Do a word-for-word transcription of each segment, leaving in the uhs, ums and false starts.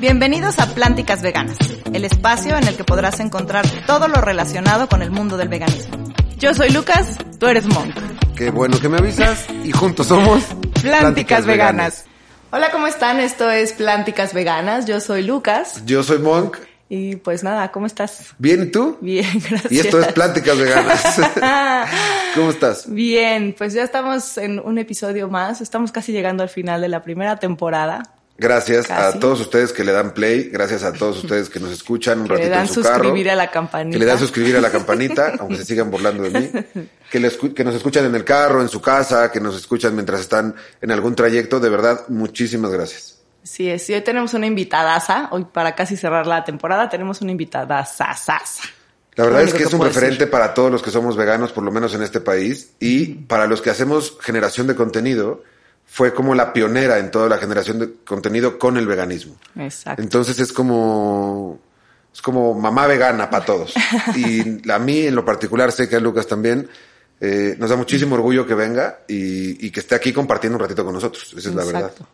Bienvenidos a Plánticas Veganas, el espacio en el que podrás encontrar todo lo relacionado con el mundo del veganismo. Yo soy Lucas, tú eres Monk. Qué bueno que me avisas y juntos somos Plánticas, Plánticas Veganas. Veganas. Hola, ¿cómo están? Esto es Plánticas Veganas. Yo soy Lucas. Yo soy Monk. Y pues nada, ¿cómo estás? Bien, ¿y tú? Bien, gracias. Y esto es Pláticas Veganas. ¿Cómo estás? Bien, pues ya estamos en un episodio más. Estamos casi llegando al final de la primera temporada. Gracias casi. A todos ustedes que le dan play. Gracias a todos ustedes que nos escuchan un que ratito en su carro. Que le dan suscribir a la campanita. Que le dan suscribir a la campanita, aunque se sigan burlando de mí. Que, les, que nos escuchan en el carro, en su casa, que nos escuchan mientras están en algún trayecto. De verdad, muchísimas gracias. Sí, es. Y hoy tenemos una invitadaza. Hoy, para casi cerrar la temporada, tenemos una invitadazazaza. La verdad es que es un referente para todos los que somos veganos, por lo menos en este país. Y para los que hacemos generación de contenido, fue como la pionera en toda la generación de contenido con el veganismo. Exacto. Entonces es como, es como mamá vegana para todos. Y a mí, en lo particular, sé que a Lucas también. Eh, nos da muchísimo orgullo que venga y, y que esté aquí compartiendo un ratito con nosotros. Esa es la verdad. Exacto.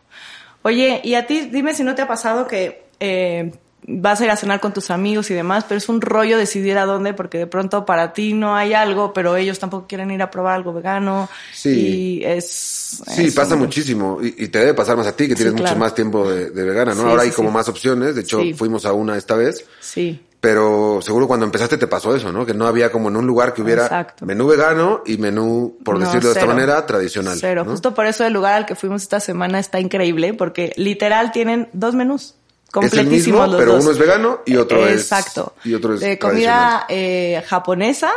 Oye, y a ti, dime si no te ha pasado que eh, vas a ir a cenar con tus amigos y demás, pero es un rollo decidir a dónde, porque de pronto para ti no hay algo, pero ellos tampoco quieren ir a probar algo vegano. Sí. Y es... Sí, es pasa un... muchísimo. Y, y te debe pasar más a ti, que tienes sí, claro. mucho más tiempo de, de vegana, ¿no? Sí, ahora sí, hay como sí. más opciones. De hecho, sí. fuimos a una esta vez. Sí. Pero seguro cuando empezaste te pasó eso, ¿no? Que no había como en un lugar que hubiera Exacto. menú vegano y menú, por no, decirlo cero. de esta manera, tradicional. Cero. ¿No? Justo por eso el lugar al que fuimos esta semana está increíble, porque literal tienen dos menús completísimos. Es el mismo, los pero dos. Uno es vegano y otro Exacto. es... Exacto. Y otro es de comida eh, japonesa.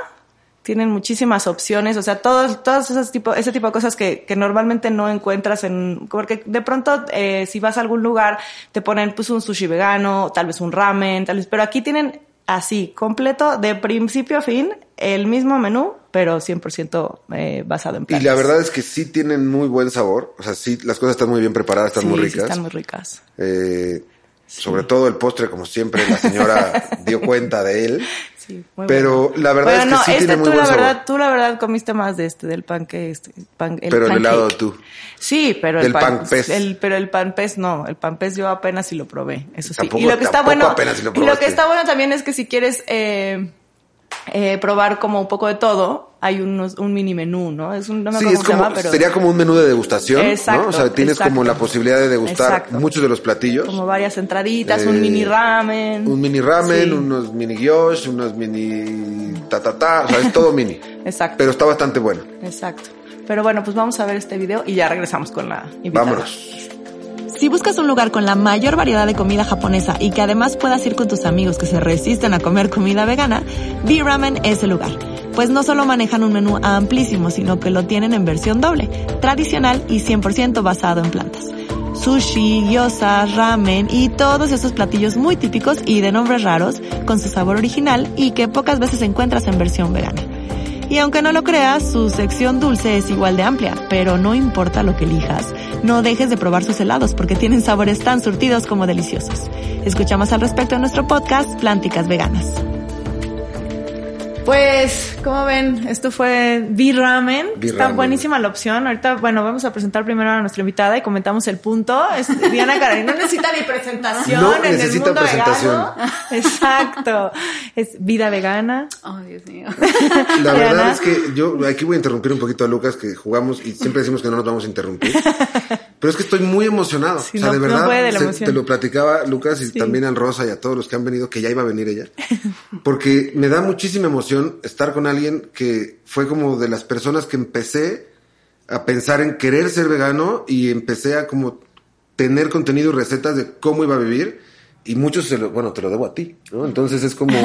Tienen muchísimas opciones, o sea, todos, todos esos tipo, ese tipo de cosas que, que normalmente no encuentras en, porque de pronto, eh, si vas a algún lugar, te ponen pues un sushi vegano, tal vez un ramen, tal vez, pero aquí tienen así, completo, de principio a fin, el mismo menú, pero cien por ciento eh, basado en plantas. Y la verdad es que sí tienen muy buen sabor, o sea, sí, las cosas están muy bien preparadas, están sí, muy ricas. Sí, están muy ricas. Eh, sí. Sobre todo el postre, como siempre, la señora dio cuenta de él. Sí, muy pero bueno. la verdad bueno, es que no, sí este tiene muy tú, buen sabor. La verdad, tú la verdad comiste más de este, del pan que este. Pan, el pero el helado tú. Sí, pero el pan, pan pez. El, pero el pan pez no, el pan pez yo apenas si lo probé, eso tampoco, sí. Y lo que está bueno, si lo, y lo que está bueno también es que si quieres eh, eh, probar como un poco de todo, hay unos, un mini menú, ¿no? Es un, no me acuerdo sí, cómo es como, se llama, pero... sería como un menú de degustación, exacto, ¿no? O sea, tienes exacto, como la posibilidad de degustar exacto. muchos de los platillos. Como varias entraditas, eh, un mini ramen. Un mini ramen, sí. unos mini gyosh, unos mini ta ta ta, o sea, es todo mini. Exacto. Pero está bastante bueno. Exacto. Pero bueno, pues vamos a ver este video y ya regresamos con la invitada. Vámonos. Si buscas un lugar con la mayor variedad de comida japonesa y que además puedas ir con tus amigos que se resisten a comer comida vegana, B-Ramen es el lugar. Pues no solo manejan un menú amplísimo, sino que lo tienen en versión doble, tradicional y cien por ciento basado en plantas. Sushi, gyoza, ramen y todos esos platillos muy típicos y de nombres raros, con su sabor original y que pocas veces encuentras en versión vegana. Y aunque no lo creas, su sección dulce es igual de amplia, pero no importa lo que elijas, no dejes de probar sus helados porque tienen sabores tan surtidos como deliciosos. Escucha más al respecto en nuestro podcast Plánticas Veganas. Pues, como ven, esto fue B-Ramen. Está buenísima la opción. Ahorita, bueno, vamos a presentar primero a nuestra invitada y comentamos el punto. Es Diana Karenina, no necesita ni presentación no en el mundo vegano. Exacto. Es vida vegana. Oh, Dios mío. La verdad Diana. es que yo aquí voy a interrumpir un poquito a Lucas, que jugamos y siempre decimos que no nos vamos a interrumpir. Pero es que estoy muy emocionado. Sí, o sea, no, de verdad, no puede la se, emoción. Te lo platicaba Lucas y sí. también a Rosa y a todos los que han venido, que ya iba a venir ella. Porque me da muchísima emoción estar con alguien que fue como de las personas que empecé a pensar en querer ser vegano y empecé a como tener contenido y recetas de cómo iba a vivir y muchos se lo, bueno, te lo debo a ti, ¿no? Entonces es como,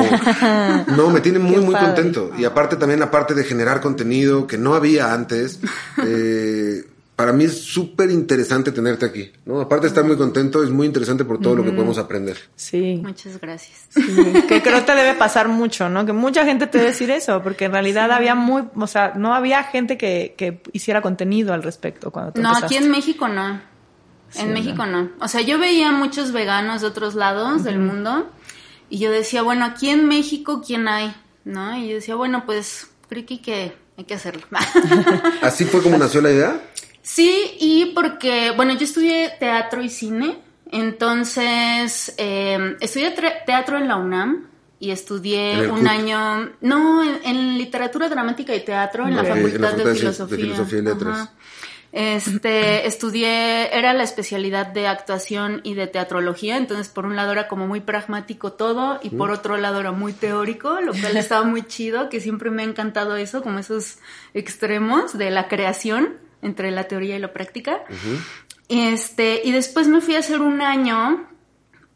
no, me tiene muy, muy contento y aparte también la parte de generar contenido que no había antes, eh, para mí es súper interesante tenerte aquí, ¿no? Aparte de estar muy contento, es muy interesante por todo mm-hmm. lo que podemos aprender. Sí. Muchas gracias. Sí. Que creo te debe pasar mucho, ¿no? Que mucha gente te debe decir eso, porque en realidad sí. había muy... O sea, no había gente que, que hiciera contenido al respecto cuando te No, empezaste. Aquí en México no. Sí, en México no. no. O sea, yo veía muchos veganos de otros lados mm-hmm. del mundo y yo decía, bueno, aquí en México, ¿quién hay? ¿No? Y yo decía, bueno, pues, creo que hay que hacerlo. ¿Así fue como nació la idea? Sí, y porque, bueno, yo estudié teatro y cine Entonces, eh, estudié teatro en la UNAM y estudié un año... No, en, en literatura dramática y teatro, en, no, la, facultad en la Facultad de, de Filosofía. De Filosofía y Letras. Ajá. Este, estudié, era la especialidad de actuación y de teatrología, entonces por un lado era como muy pragmático todo y por otro lado era muy teórico, lo cual estaba muy chido, que siempre me ha encantado eso, como esos extremos de la creación entre la teoría y la práctica. Uh-huh. Este, y después me fui a hacer un año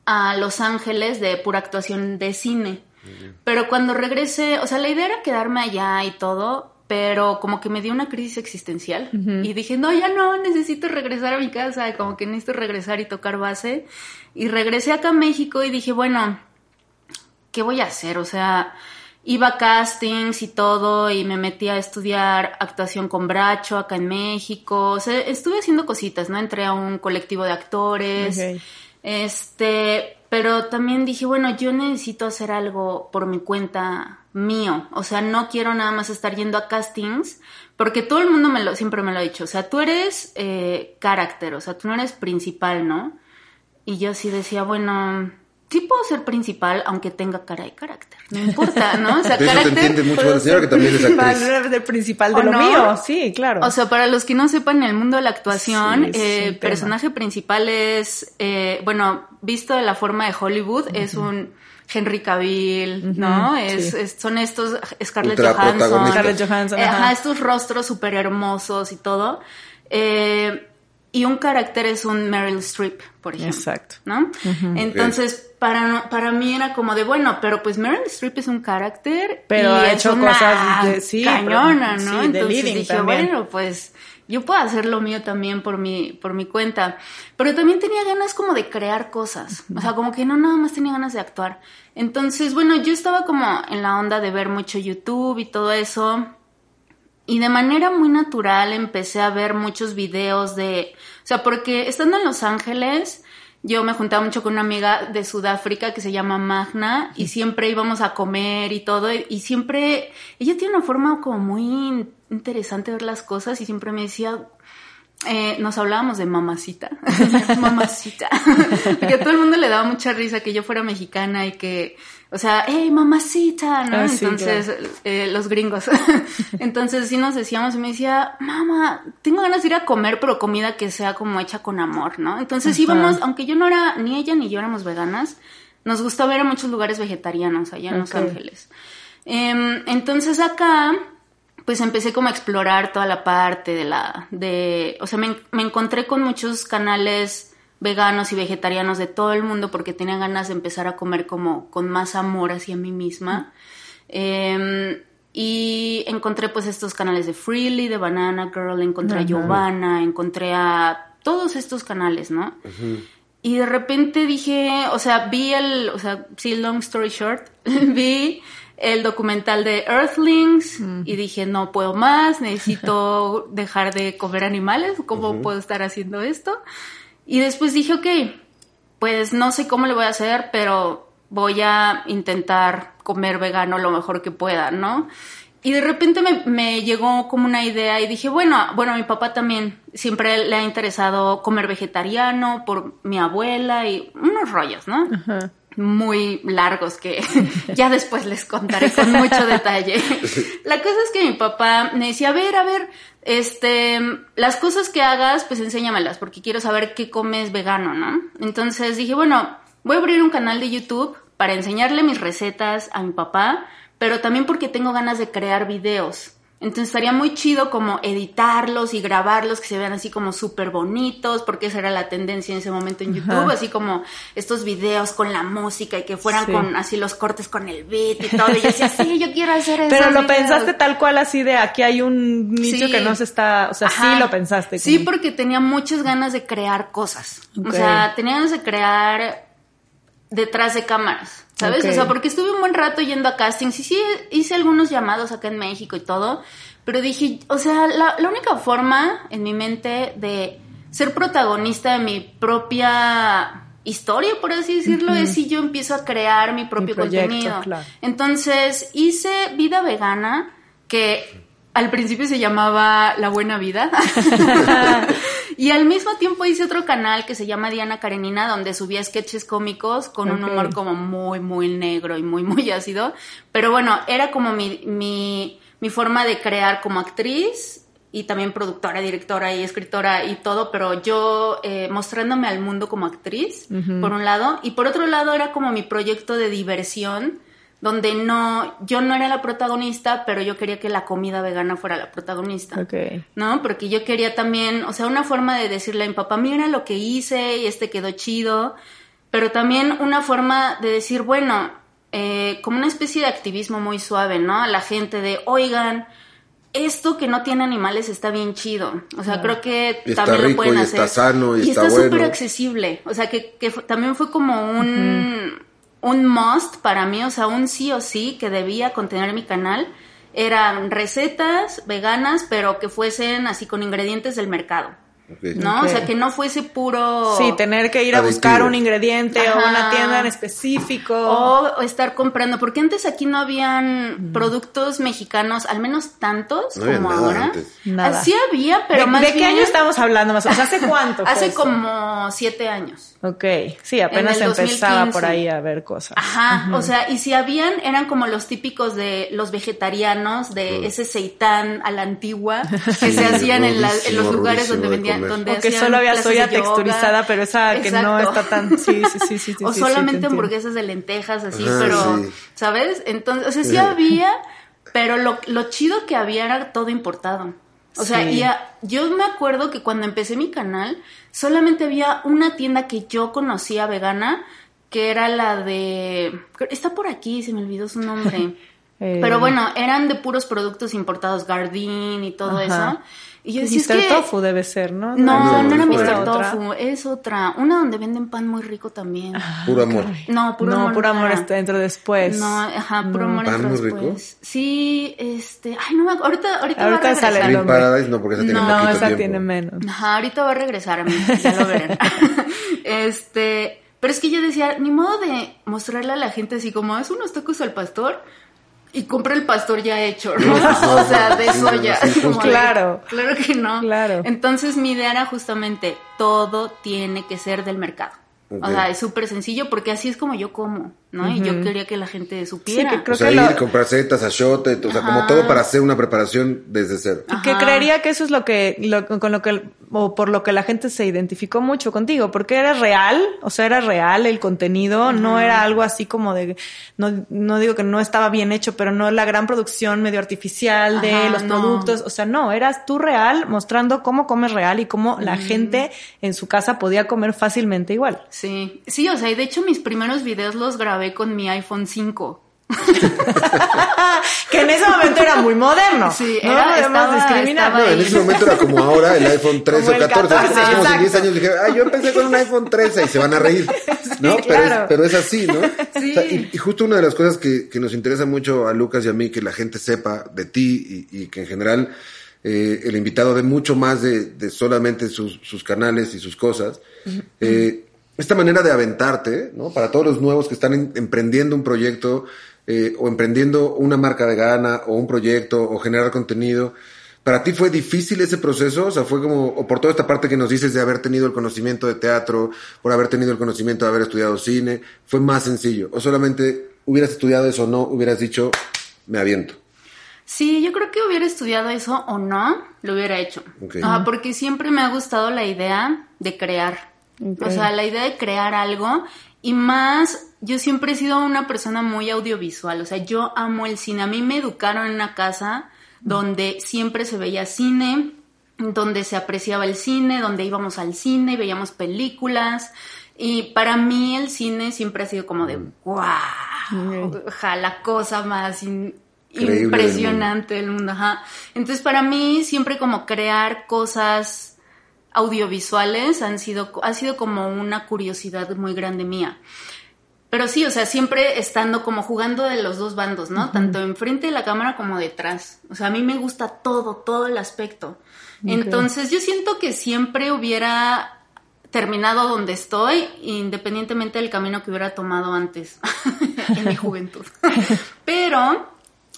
a Los Ángeles de pura actuación de cine. Uh-huh. Pero cuando regresé, o sea, la idea era quedarme allá y todo, pero como que me dio una crisis existencial. Uh-huh. Y dije, no, ya no, necesito regresar a mi casa, como que necesito regresar y tocar base. Y regresé acá a México y dije, bueno, ¿qué voy a hacer? O sea, iba a castings y todo, y me metí a estudiar actuación con Bracho acá en México. O sea, estuve haciendo cositas, ¿no? Entré a un colectivo de actores. Okay. Este, pero también dije, bueno, yo necesito hacer algo por mi cuenta mío, o sea, no quiero nada más estar yendo a castings, porque todo el mundo me lo, siempre me lo ha dicho, o sea, tú eres eh, carácter, o sea, tú no eres principal, ¿no? Y yo sí decía, bueno, sí puedo ser principal, aunque tenga cara de carácter, no importa, ¿no? O sea, de eso carácter... Te entiende mucho la señora, que también es actriz. El principal de lo no? mío, sí, claro. O sea, para los que no sepan, en el mundo de la actuación, sí, eh, personaje principal es, eh, bueno, visto de la forma de Hollywood, uh-huh. es un Henry Cavill, ¿no? Uh-huh, es, sí. es, son estos Scarlett Johansson. Scarlett Johansson, ajá. ajá. Estos rostros súper hermosos y todo. Eh... Y un carácter es un Meryl Streep, por ejemplo. Exacto. ¿No? Uh-huh. Entonces, okay. para, para mí era como de, bueno, pero pues Meryl Streep es un carácter. Pero y ha hecho una cosas de, sí, cañona, pero, ¿no? Sí, entonces dije, también. bueno, pues yo puedo hacer lo mío también por mi, por mi cuenta. Pero también tenía ganas como de crear cosas. Uh-huh. O sea, como que no, nada más tenía ganas de actuar. Entonces, bueno, yo estaba como en la onda de ver mucho YouTube y todo eso. Y de manera muy natural empecé a ver muchos videos de... O sea, porque estando en Los Ángeles, yo me juntaba mucho con una amiga de Sudáfrica que se llama Magna, y siempre íbamos a comer y todo, y, y siempre... Ella tiene una forma como muy interesante de ver las cosas, y siempre me decía... Eh, nos hablábamos de mamacita, mamacita, que a todo el mundo le daba mucha risa que yo fuera mexicana y que, o sea, hey, mamacita, ¿no? Ah, sí, entonces, claro. eh, los gringos, entonces sí nos decíamos y me decía, mamá, tengo ganas de ir a comer, pero comida que sea como hecha con amor, ¿no? Entonces uh-huh. íbamos, aunque yo no era, ni ella ni yo éramos veganas, nos gustaba ir a muchos lugares vegetarianos allá en okay. Los Ángeles. Eh, entonces acá... pues empecé como a explorar toda la parte de la... de, o sea, me, me encontré con muchos canales veganos y vegetarianos de todo el mundo porque tenía ganas de empezar a comer como con más amor hacia mí misma. Eh, y encontré pues estos canales de Freely, de Banana Girl, encontré uh-huh. a Giovanna, encontré a todos estos canales, ¿no? Uh-huh. Y de repente dije, o sea, vi el... o sea, sí, long story short, vi... el documental de Earthlings mm. y dije, no puedo más, necesito dejar de comer animales, ¿cómo uh-huh. puedo estar haciendo esto? Y después dije, ok, pues no sé cómo le voy a hacer, pero voy a intentar comer vegano lo mejor que pueda, ¿no? Y de repente me, me llegó como una idea y dije, bueno, bueno, a mi papá también siempre le ha interesado comer vegetariano por mi abuela y unos rollos, ¿no? Uh-huh. muy largos que ya después les contaré con mucho detalle. La cosa es que mi papá me decía, a ver, a ver, este, las cosas que hagas, pues enséñamelas, porque quiero saber qué comes vegano, ¿no? Entonces dije, bueno, voy a abrir un canal de YouTube para enseñarle mis recetas a mi papá, pero también porque tengo ganas de crear videos. Entonces estaría muy chido como editarlos y grabarlos que se vean así como súper bonitos, porque esa era la tendencia en ese momento en YouTube, ajá. así como estos videos con la música y que fueran sí. con así los cortes con el beat y todo, y yo decía, sí, yo quiero hacer eso. Pero lo videos. pensaste tal cual así de aquí hay un nicho sí. que no se está, o sea, ajá. sí lo pensaste. Sí, como... porque tenía muchas ganas de crear cosas, okay. o sea, tenía ganas de crear detrás de cámaras. ¿Sabes? Okay. O sea, porque estuve un buen rato yendo a castings y sí hice algunos llamados acá en México y todo, pero dije, o sea, la, la única forma en mi mente de ser protagonista de mi propia historia, por así decirlo, uh-huh. es si yo empiezo a crear mi propio mi proyecto, contenido. Claro. Entonces hice Vida Vegana, que al principio se llamaba La Buena Vida. Y al mismo tiempo hice otro canal que se llama Diana Karenina, donde subía sketches cómicos con okay. un humor como muy, muy negro y muy, muy ácido. Pero bueno, era como mi, mi, mi forma de crear como actriz y también productora, directora y escritora y todo, pero yo eh, mostrándome al mundo como actriz, uh-huh. por un lado. Y por otro lado era como mi proyecto de diversión, donde no, yo no era la protagonista, pero yo quería que la comida vegana fuera la protagonista, okay. ¿no? Porque yo quería también, o sea, una forma de decirle a mi papá, mira lo que hice y este quedó chido, pero también una forma de decir, bueno, eh, como una especie de activismo muy suave, ¿no? A la gente de, oigan, esto que no tiene animales está bien chido, o sea, ah. creo que está también rico, lo pueden y hacer. Está sano y, y está, está bueno. Y está súper accesible, o sea, que, que fue, también fue como un... Uh-huh. un must para mí, o sea, un sí o sí que debía contener mi canal, eran recetas veganas, pero que fuesen así con ingredientes del mercado, okay. ¿no? Okay. O sea, que no fuese puro... Sí, tener que ir a buscar adictivo. Un ingrediente Ajá. o una tienda en específico. O estar comprando, porque antes aquí no habían mm. productos mexicanos, al menos tantos no como ahora. Nada. Así había, pero ¿De, más ¿De qué bien... año estamos hablando más o menos? ¿Hace cuánto? Hace eso? Como siete años. Ok, sí, apenas empezaba por ahí a ver cosas. Ajá, uh-huh. o sea, y si habían, eran como los típicos de los vegetarianos, de uh. ese seitán a la antigua, que se hacían en, la, en los lugares donde vendían, donde hacían. O que solo había soya texturizada, pero esa Exacto. que no está tan, sí, sí, sí, sí. sí o sí, solamente sí, hamburguesas de lentejas, así, ah, pero, sí. ¿sabes? Entonces, o sea, sí había, pero lo, lo chido que había era todo importado. O sea, sí. y a, yo me acuerdo que cuando empecé mi canal, solamente había una tienda que yo conocía vegana, que era la de... Está por aquí, se me olvidó su nombre. eh. Pero bueno, eran de puros productos importados, Gardein y todo Ajá. eso. Y yo decía, mister Tofu debe ser, ¿no? No, no, no era mister Tofu, es otra. Una donde venden pan muy rico también. Ah, puro amor. No, puro no, amor. No, puro amor está dentro después. No, ajá, puro no. amor dentro después. Rico? Sí, este... Ay, no me acuerdo. Ahorita, ahorita, ahorita va a regresar. Green Paradise, no, porque esa tiene no, poquito esa tiempo. Tiene menos. Ajá, ahorita va a regresar a mí, ya lo verán. este... Pero es que yo decía, ni modo de mostrarle a la gente así como, es unos tacos al pastor... Y compré el pastor ya hecho, ¿no? O sea, de soya. Como, claro. Claro que no. Claro. Entonces, mi idea era justamente, todo tiene que ser del mercado. Okay. O sea, es súper sencillo porque así es como yo como, ¿no? Uh-huh. Y yo quería que la gente supiera. Sí, que creo o sea, que ir, lo... comprar setas, achiote, o sea, Ajá. como todo para hacer una preparación desde cero. Ajá. Que creería que eso es lo que, lo, con lo que, o por lo que la gente se identificó mucho contigo, porque era real, o sea, era real el contenido, uh-huh. no era algo así como de, no, no digo que no estaba bien hecho, pero no la gran producción medio artificial Ajá, de los no. productos, o sea, no, eras tú real mostrando cómo comes real y cómo uh-huh. la gente en su casa podía comer fácilmente igual. Sí, sí, o sea, y de hecho mis primeros videos los grabé con mi iPhone cinco. que en ese momento era muy moderno. Sí, no, era estaba, discriminado. No, en ese momento era como ahora el iPhone trece o catorce. catorce es como si en diez años dijeron, ah, yo empecé con un iPhone trece y se van a reír. Sí, ¿no? Claro. Pero, es, pero es así, ¿no? Sí. O sea, y, y justo una de las cosas que, que nos interesa mucho a Lucas y a mí, que la gente sepa de ti y, y que en general eh, el invitado dé mucho más de, de solamente sus, sus canales y sus cosas. Uh-huh. Eh, Esta manera de aventarte, ¿no? Para todos los nuevos que están en, emprendiendo un proyecto eh, o emprendiendo una marca vegana o un proyecto o generar contenido. ¿Para ti fue difícil ese proceso? O sea, fue como, o por toda esta parte que nos dices de haber tenido el conocimiento de teatro, por haber tenido el conocimiento de haber estudiado cine, ¿fue más sencillo? ¿O solamente hubieras estudiado eso o no, hubieras dicho, me aviento? Sí, yo creo que hubiera estudiado eso o no, lo hubiera hecho. Okay. Ah, porque siempre me ha gustado la idea de crear. Okay. O sea, la idea de crear algo y más, yo siempre he sido una persona muy audiovisual, o sea, yo amo el cine, a mí me educaron en una casa donde siempre se veía cine, donde se apreciaba el cine, donde íbamos al cine y veíamos películas y para mí el cine siempre ha sido como de wow, oja, la cosa más in- impresionante del mundo, ajá. Entonces para mí siempre como crear cosas audiovisuales han sido, ha sido como una curiosidad muy grande mía. Pero sí, o sea, siempre estando como jugando de los dos bandos, ¿no? Uh-huh. Tanto enfrente de la cámara como detrás. O sea, a mí me gusta todo, todo el aspecto. Okay. Entonces, yo siento que siempre hubiera terminado donde estoy, independientemente del camino que hubiera tomado antes, en mi juventud. Pero,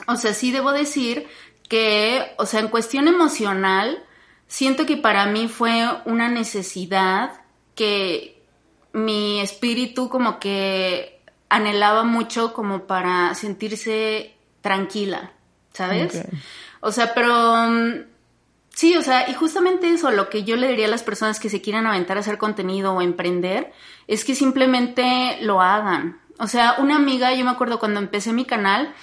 o sea, sí debo decir que, o sea, en cuestión emocional... siento que para mí fue una necesidad que mi espíritu como que anhelaba mucho como para sentirse tranquila, ¿sabes? Okay. O sea, pero... sí, o sea, y justamente eso, lo que yo le diría a las personas que se quieran aventar a hacer contenido o emprender, es que simplemente lo hagan. O sea, una amiga, yo me acuerdo cuando empecé mi canal,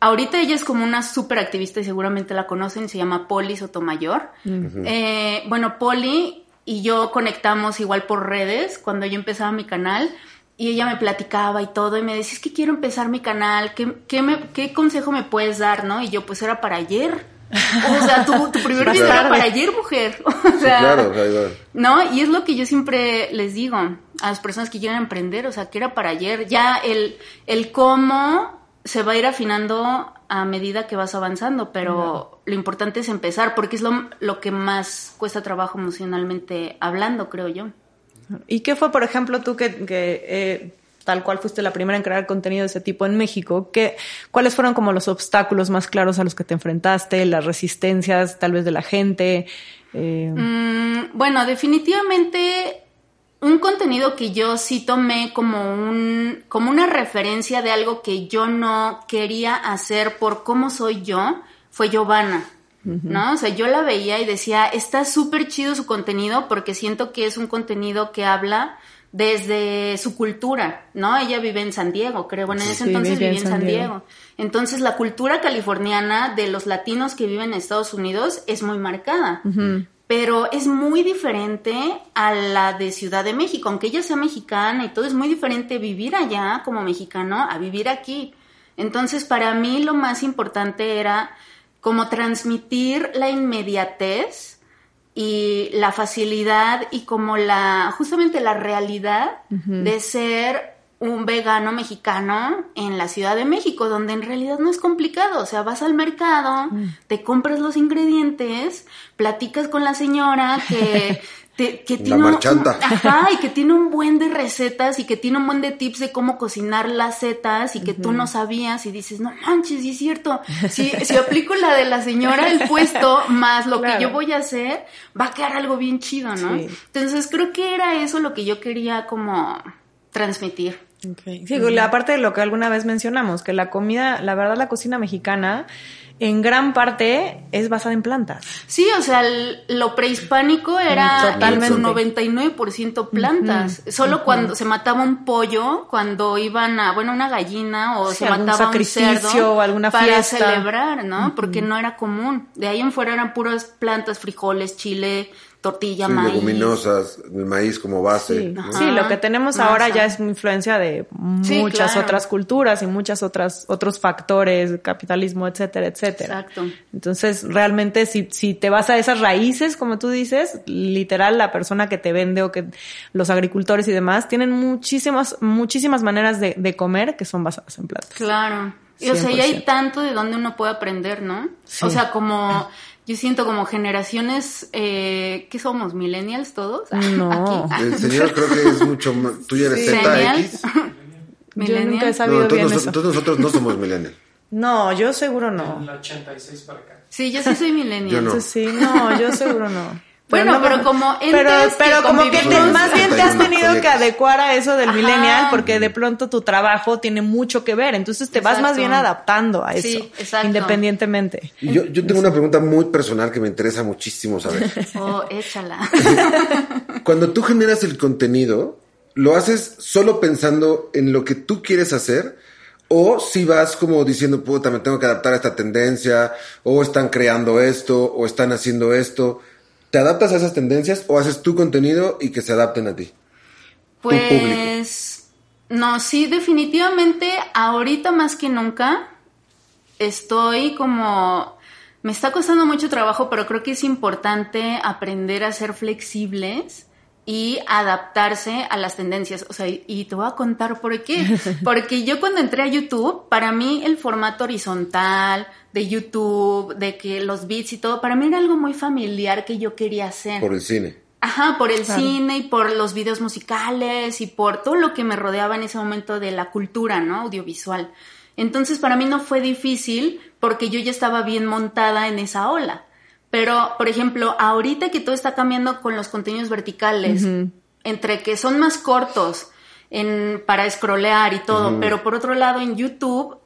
ahorita ella es como una súper activista y seguramente la conocen, se llama Poli Sotomayor. Uh-huh. Eh, bueno, Poli y yo conectamos igual por redes cuando yo empezaba mi canal y ella me platicaba y todo y me decía, es que quiero empezar mi canal, ¿qué, qué, me, qué consejo me puedes dar, no? Y yo, pues era para ayer. O sea, tu, tu primer video era para ayer, mujer. O sea, claro, claro. ¿No? Y es lo que yo siempre les digo a las personas que quieren emprender, o sea, que era para ayer. Ya el, el cómo se va a ir afinando a medida que vas avanzando, pero lo importante es empezar, porque es lo, lo que más cuesta trabajo emocionalmente hablando, creo yo. ¿Y qué fue, por ejemplo, tú que... que eh... tal cual fuiste la primera en crear contenido de ese tipo en México? ¿Qué, ¿Cuáles fueron como los obstáculos más claros a los que te enfrentaste? ¿Las resistencias tal vez de la gente? Eh... Mm, bueno, definitivamente un contenido que yo sí tomé como, un, como una referencia de algo que yo no quería hacer por cómo soy yo fue Giovanna. ¿No? O sea, yo la veía y decía, está súper chido su contenido porque siento que es un contenido que habla... desde su cultura, ¿no? Ella vive en San Diego, creo. Bueno, en ese sí, entonces vivía en San Diego. Diego. Entonces, la cultura californiana de los latinos que viven en Estados Unidos es muy marcada. Uh-huh. Pero es muy diferente a la de Ciudad de México. Aunque ella sea mexicana y todo, es muy diferente vivir allá como mexicano a vivir aquí. Entonces, para mí lo más importante era como transmitir la inmediatez... y la facilidad y como la, justamente la realidad uh-huh. de ser un vegano mexicano en la Ciudad de México, donde en realidad no es complicado. O sea, vas al mercado, uh-huh. te compras los ingredientes, platicas con la señora que... Te, que tiene la marchanta. Un, ajá, y que tiene un buen de recetas y que tiene un buen de tips de cómo cocinar las setas y que uh-huh. tú no sabías y dices, no manches, sí es cierto. Si, si aplico la de la señora, el puesto, más lo claro. que yo voy a hacer, va a quedar algo bien chido, ¿no? Sí. Entonces creo que era eso lo que yo quería como transmitir. Okay. Sí, uh-huh. la parte de lo que alguna vez mencionamos, que la comida, la verdad la cocina mexicana... en gran parte es basada en plantas. Sí, o sea, el, lo prehispánico era totalmente su noventa y nueve por ciento plantas. Mm-hmm. Solo mm-hmm. cuando se mataba un pollo, cuando iban a, bueno, una gallina o sí, se mataba sacrificio, un cerdo o alguna para fiesta. Celebrar, ¿no? Mm-hmm. Porque no era común. De ahí en fuera eran puras plantas, frijoles, chile, tortilla, sí, maíz. Leguminosas, el maíz como base. Sí, ¿no? Sí, lo que tenemos masa. Ahora ya es influencia de muchas sí, claro. otras culturas y muchas otras otros factores, capitalismo, etcétera, etcétera. Exacto. Entonces, realmente, si, si te vas a esas raíces, como tú dices, literal, la persona que te vende o que los agricultores y demás tienen muchísimas, muchísimas maneras de, de comer que son basadas en plantas. Claro. Y, o sea, ya hay tanto de donde uno puede aprender, ¿no? Sí. O sea, como... yo siento como generaciones, eh, ¿qué somos? ¿Millennials todos? No. Aquí. El señor creo que es mucho más... ¿Tú ya eres sí. Z X? Yo nunca he sabido no, bien nos, eso. Entonces nosotros no somos millennials. No, yo seguro no. En el ochenta y seis para acá. Sí, yo sí soy millennial. Yo no. Entonces, sí, no, yo seguro no. Bueno, pero, no, pero como pero, pero que como que te, más bien te has tenido que adecuar a eso del ajá. millennial, porque de pronto tu trabajo tiene mucho que ver, entonces te exacto. vas más bien adaptando a eso, sí, independientemente. Y yo, yo tengo una pregunta muy personal que me interesa muchísimo saber. Oh, échala. Cuando tú generas el contenido, ¿lo haces solo pensando en lo que tú quieres hacer? O si vas como diciendo, puta, me tengo que adaptar a esta tendencia, o están creando esto, o están haciendo esto... ¿Te adaptas a esas tendencias o haces tu contenido y que se adapten a ti? Pues, no, sí, definitivamente ahorita más que nunca estoy como... me está costando mucho trabajo, pero creo que es importante aprender a ser flexibles y adaptarse a las tendencias. O sea, y te voy a contar por qué. Porque yo cuando entré a YouTube, para mí el formato horizontal de YouTube, de que los beats y todo, para mí era algo muy familiar que yo quería hacer. Por el cine. Ajá, por el claro. cine y por los videos musicales y por todo lo que me rodeaba en ese momento de la cultura, ¿no? Audiovisual. Entonces, para mí no fue difícil porque yo ya estaba bien montada en esa ola. Pero, por ejemplo, ahorita que todo está cambiando con los contenidos verticales, uh-huh. entre que son más cortos en, para scrollear y todo, uh-huh. pero por otro lado en YouTube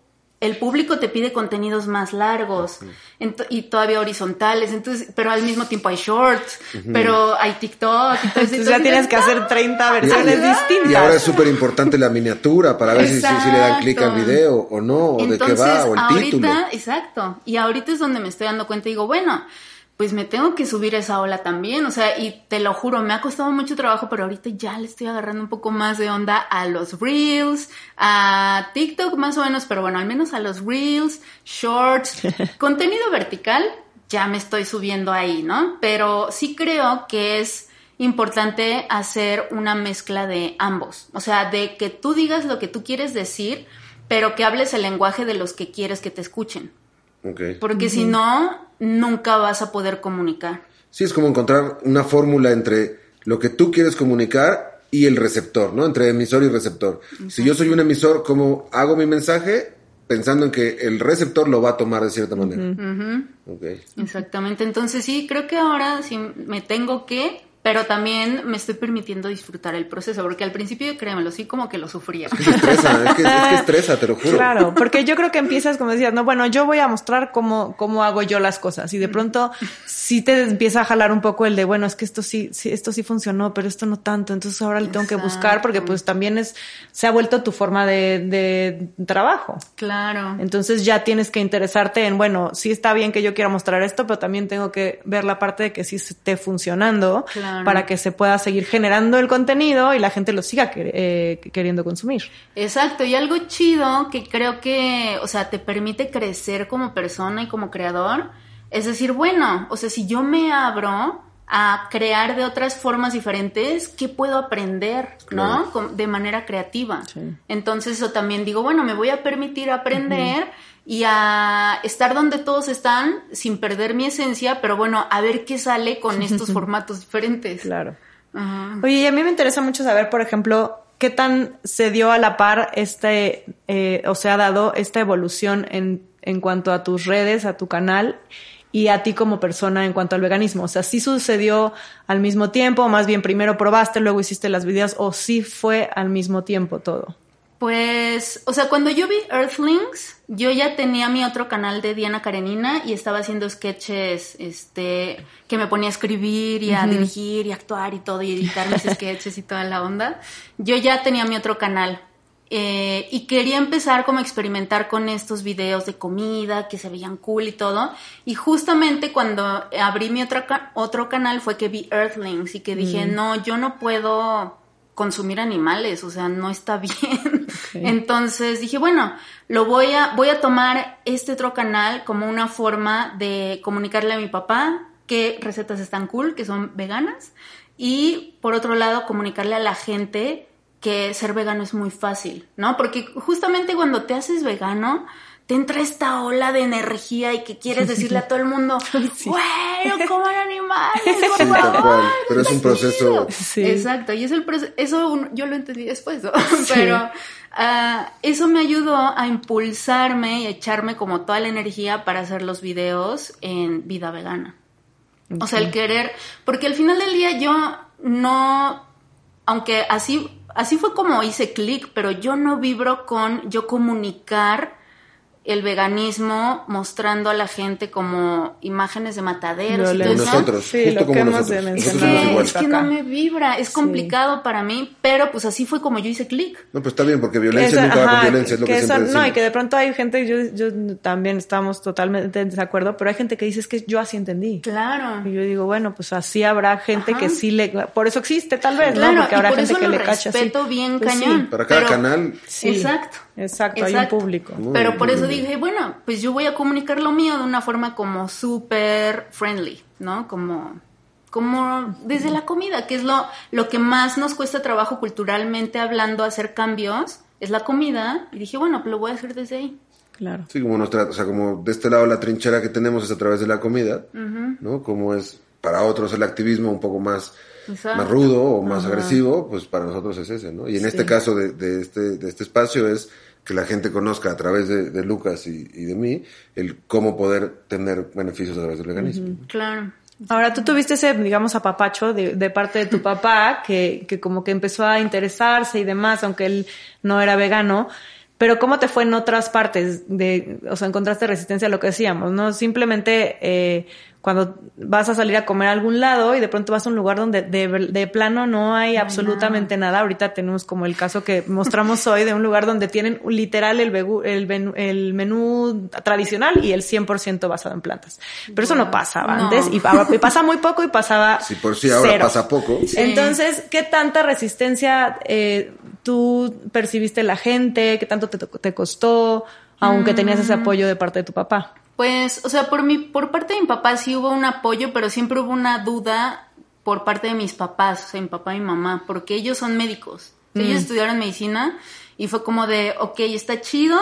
el público te pide contenidos más largos uh-huh. ent- y todavía horizontales, entonces, pero al mismo tiempo hay shorts, uh-huh. pero hay TikTok. Entonces, entonces ya tienes que hacer treinta versiones y, distintas. Y ahora es súper importante la miniatura para ver si, si le dan clic al video o no, o entonces, de qué va, o el ahorita, título. Exacto, y ahorita es donde me estoy dando cuenta y digo, bueno, pues me tengo que subir a esa ola también, o sea, y te lo juro, me ha costado mucho trabajo, pero ahorita ya le estoy agarrando un poco más de onda a los Reels, a TikTok más o menos, pero bueno, al menos a los Reels, Shorts, contenido vertical, ya me estoy subiendo ahí, ¿no? Pero sí creo que es importante hacer una mezcla de ambos, o sea, de que tú digas lo que tú quieres decir, pero que hables el lenguaje de los que quieres que te escuchen. Okay. Porque uh-huh. si no, nunca vas a poder comunicar. Sí, es como encontrar una fórmula entre lo que tú quieres comunicar y el receptor, ¿no? Entre emisor y receptor. Uh-huh. Si yo soy un emisor, ¿cómo hago mi mensaje? Pensando en que el receptor lo va a tomar de cierta manera. Uh-huh. Okay. Exactamente. Entonces sí, creo que ahora sí me tengo que... Pero también me estoy permitiendo disfrutar el proceso, porque al principio, créanmelo, sí como que lo sufría. Es que estresa, es que, es que estresa, te lo juro. Claro, porque yo creo que empiezas como decías, no, bueno, yo voy a mostrar cómo, cómo hago yo las cosas. Y de pronto sí te empieza a jalar un poco el de, bueno, es que esto sí, sí esto sí funcionó, pero esto no tanto. Entonces ahora le tengo Exacto. que buscar, porque pues también es se ha vuelto tu forma de, de trabajo. Claro. Entonces ya tienes que interesarte en, bueno, sí está bien que yo quiera mostrar esto, pero también tengo que ver la parte de que sí esté funcionando. Claro. Para que se pueda seguir generando el contenido y la gente lo siga quer- eh, queriendo consumir. Exacto, y algo chido que creo que, o sea, te permite crecer como persona y como creador, es decir, bueno, o sea, si yo me abro a crear de otras formas diferentes, ¿qué puedo aprender, no? Claro. De manera creativa. Sí. Entonces, eso también digo, bueno, me voy a permitir aprender... Uh-huh. y a estar donde todos están sin perder mi esencia, pero bueno, a ver qué sale con estos formatos diferentes. Claro. Ajá. Oye, y a mí me interesa mucho saber, por ejemplo, qué tan se dio a la par este, eh, o se ha dado esta evolución en, en cuanto a tus redes, a tu canal y a ti como persona en cuanto al veganismo. O sea, ¿sí sucedió al mismo tiempo? Más bien, primero probaste, luego hiciste las videos, ¿o sí fue al mismo tiempo todo? Pues, o sea, cuando yo vi Earthlings, yo ya tenía mi otro canal de Diana Karenina y estaba haciendo sketches, este, que me ponía a escribir y a uh-huh. dirigir y a actuar y todo, y editar mis sketches y toda la onda. Yo ya tenía mi otro canal eh, y quería empezar como a experimentar con estos videos de comida que se veían cool y todo. Y justamente cuando abrí mi otro, otro canal fue que vi Earthlings y que dije, uh-huh. no, yo no puedo... consumir animales, o sea, no está bien. Okay. Entonces dije, bueno, lo voy a voy a tomar este otro canal como una forma de comunicarle a mi papá qué recetas están cool, que son veganas, y por otro lado comunicarle a la gente que ser vegano es muy fácil, ¿no? Porque justamente cuando te haces vegano te entra esta ola de energía y que quieres decirle a todo el mundo, sí. bueno, coman animales, por favor. Sí, pero es un proceso. Sí. Exacto, y es el proceso, eso yo lo entendí después, ¿no? Sí. Pero uh, eso me ayudó a impulsarme y a echarme como toda la energía para hacer los videos en Vida Vegana. Okay. O sea, el querer, porque al final del día yo no, aunque así, así fue como hice clic, pero yo no vibro con yo comunicar el veganismo mostrando a la gente como imágenes de mataderos. Lo y todo nosotros, sí, justo lo como que nosotros. Hemos nosotros que, es que no me vibra, es complicado sí. para mí, pero pues así fue como yo hice clic. No, pues está bien, porque violencia eso, nunca ajá, va con violencia, es lo que, que siempre eso, decimos. No, y que de pronto hay gente, yo, yo también estamos totalmente en desacuerdo, pero hay gente que dice, es que yo así entendí. Claro. Y yo digo, bueno, pues así habrá gente ajá. que sí le... Por eso existe, tal vez, claro, ¿no? Porque habrá por gente que le cacha así. Respeto bien pues, cañón. Sí. Para cada pero, canal. Sí. Exacto. Exacto, exacto, hay un público. Muy pero por eso dije, bueno, pues yo voy a comunicar lo mío de una forma como súper friendly, ¿no? Como, como desde la comida, que es lo, lo que más nos cuesta trabajo culturalmente hablando, hacer cambios, es la comida. Y dije, bueno, pues lo voy a hacer desde ahí. Claro. Sí, como nuestra, o sea, como de este lado la trinchera que tenemos es a través de la comida, uh-huh. ¿no? Como es para otros el activismo un poco más... Exacto. más rudo o más Ajá. agresivo, pues para nosotros es ese, ¿no? Y en sí. este caso de, de, este, de este espacio es que la gente conozca a través de, de Lucas y, y de mí, el cómo poder tener beneficios a través del veganismo. Uh-huh. Claro. Ahora, tú tuviste ese, digamos, apapacho de, de parte de tu papá, que, que como que empezó a interesarse y demás, aunque él no era vegano. Pero ¿cómo te fue en otras partes? De, o sea, encontraste resistencia a lo que decíamos, ¿no? Simplemente eh, cuando vas a salir a comer a algún lado y de pronto vas a un lugar donde de, de plano no hay absolutamente nada. Ahorita tenemos como el caso que mostramos hoy de un lugar donde tienen literal el, vegu, el, ben, el menú tradicional y el cien por ciento basado en plantas. Pero eso no pasaba no. antes y, y pasa muy poco y pasaba sí, por sí, ahora cero. Pasa poco. Sí. Entonces, ¿qué tanta resistencia eh, tú percibiste la gente? ¿Qué tanto te, te costó? Aunque tenías ese apoyo de parte de tu papá. Pues, o sea, por mi, por parte de mi papá sí hubo un apoyo, pero siempre hubo una duda por parte de mis papás, o sea, mi papá y mi mamá, porque ellos son médicos. O sea, mm. Ellos estudiaron medicina y fue como de, ok, está chido,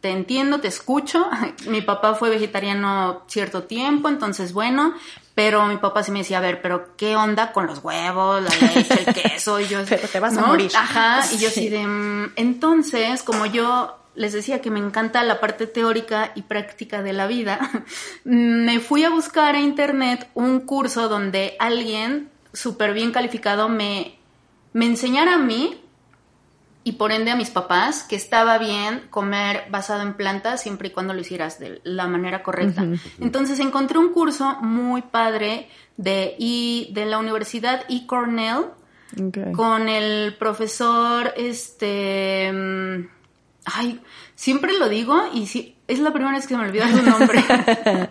te entiendo, te escucho. Mi papá fue vegetariano cierto tiempo, entonces bueno, pero mi papá sí me decía, a ver, pero ¿qué onda con los huevos, la leche, el queso? Y yo, pero te vas ¿no? a morir. Ajá, sí. Y yo sí de, mmm. entonces, como yo... les decía que me encanta la parte teórica y práctica de la vida, me fui a buscar a internet un curso donde alguien súper bien calificado me, me enseñara a mí y por ende a mis papás que estaba bien comer basado en plantas siempre y cuando lo hicieras de la manera correcta. Uh-huh. Entonces encontré un curso muy padre de, y, de la Universidad y Cornell, okay, con el profesor... este Ay, siempre lo digo y si, es la primera vez que me olvida su nombre.